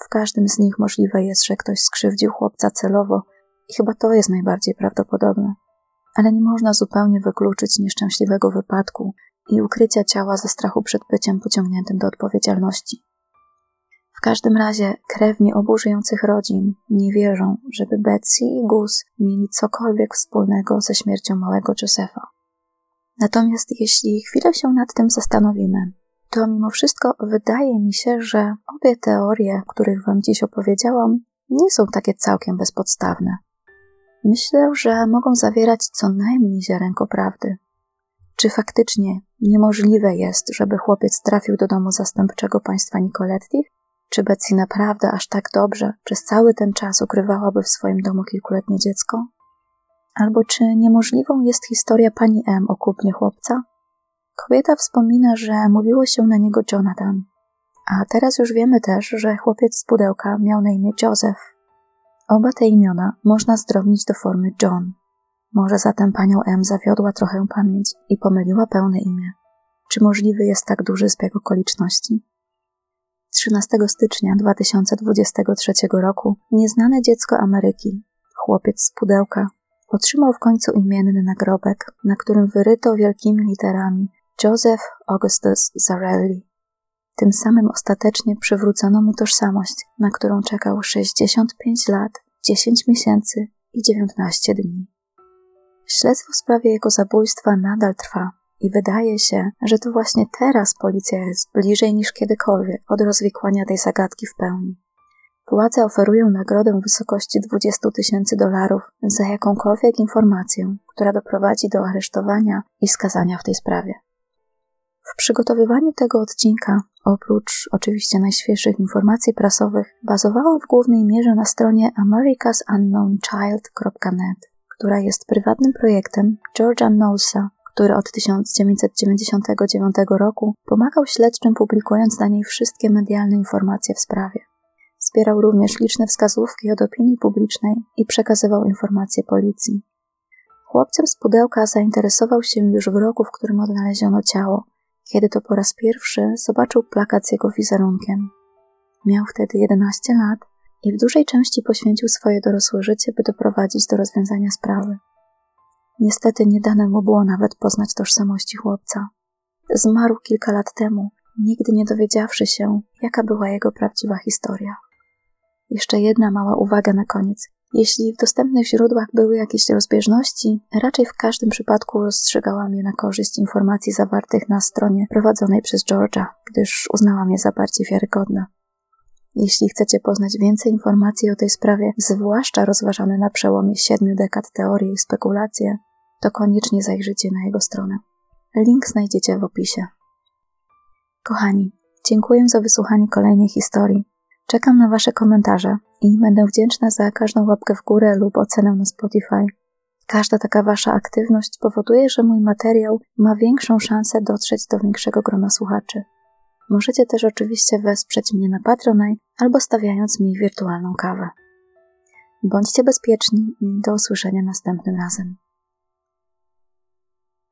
W każdym z nich możliwe jest, że ktoś skrzywdził chłopca celowo i chyba to jest najbardziej prawdopodobne. Ale nie można zupełnie wykluczyć nieszczęśliwego wypadku i ukrycia ciała ze strachu przed byciem pociągniętym do odpowiedzialności. W każdym razie krewni obu żyjących rodzin nie wierzą, żeby Betsy i Gus mieli cokolwiek wspólnego ze śmiercią małego Josepha. Natomiast jeśli chwilę się nad tym zastanowimy, to mimo wszystko wydaje mi się, że obie teorie, o których wam dziś opowiedziałam, nie są takie całkiem bezpodstawne. Myślę, że mogą zawierać co najmniej ziarenko prawdy. Czy faktycznie niemożliwe jest, żeby chłopiec trafił do domu zastępczego państwa Nicoletti? Czy Betsy naprawdę aż tak dobrze przez cały ten czas ukrywałaby w swoim domu kilkuletnie dziecko? Albo czy niemożliwą jest historia pani M. o kupnie chłopca? Kobieta wspomina, że mówiło się na niego Jonathan. A teraz już wiemy też, że chłopiec z pudełka miał na imię Joseph. Oba te imiona można zdrobnić do formy John. Może zatem panią M. zawiodła trochę pamięć i pomyliła pełne imię. Czy możliwy jest tak duży zbieg okoliczności? 13 stycznia 2023 roku nieznane dziecko Ameryki, chłopiec z pudełka, otrzymał w końcu imienny nagrobek, na którym wyryto wielkimi literami Joseph Augustus Zarelli. Tym samym ostatecznie przywrócono mu tożsamość, na którą czekał 65 lat, 10 miesięcy i 19 dni. Śledztwo w sprawie jego zabójstwa nadal trwa i wydaje się, że to właśnie teraz policja jest bliżej niż kiedykolwiek od rozwikłania tej zagadki w pełni. Władze oferują nagrodę w wysokości $20,000 za jakąkolwiek informację, która doprowadzi do aresztowania i skazania w tej sprawie. W przygotowywaniu tego odcinka, oprócz oczywiście najświeższych informacji prasowych, bazowałam w głównej mierze na stronie americasunnknownchild.net, która jest prywatnym projektem Georgia Knowlesa, który od 1999 roku pomagał śledczym, publikując na niej wszystkie medialne informacje w sprawie. Zbierał również liczne wskazówki od opinii publicznej i przekazywał informacje policji. Chłopcem z pudełka zainteresował się już w roku, w którym odnaleziono ciało, kiedy to po raz pierwszy zobaczył plakat z jego wizerunkiem. Miał wtedy 11 lat i w dużej części poświęcił swoje dorosłe życie, by doprowadzić do rozwiązania sprawy. Niestety nie dane mu było nawet poznać tożsamości chłopca. Zmarł kilka lat temu, nigdy nie dowiedziawszy się, jaka była jego prawdziwa historia. Jeszcze jedna mała uwaga na koniec. Jeśli w dostępnych źródłach były jakieś rozbieżności, raczej w każdym przypadku rozstrzygałam je na korzyść informacji zawartych na stronie prowadzonej przez Georgia, gdyż uznałam je za bardziej wiarygodne. Jeśli chcecie poznać więcej informacji o tej sprawie, zwłaszcza rozważane na przełomie 7 dekad teorii i spekulacje, to koniecznie zajrzyjcie na jego stronę. Link znajdziecie w opisie. Kochani, dziękuję za wysłuchanie kolejnej historii. Czekam na wasze komentarze i będę wdzięczna za każdą łapkę w górę lub ocenę na Spotify. Każda taka wasza aktywność powoduje, że mój materiał ma większą szansę dotrzeć do większego grona słuchaczy. Możecie też oczywiście wesprzeć mnie na Patronite albo stawiając mi wirtualną kawę. Bądźcie bezpieczni i do usłyszenia następnym razem.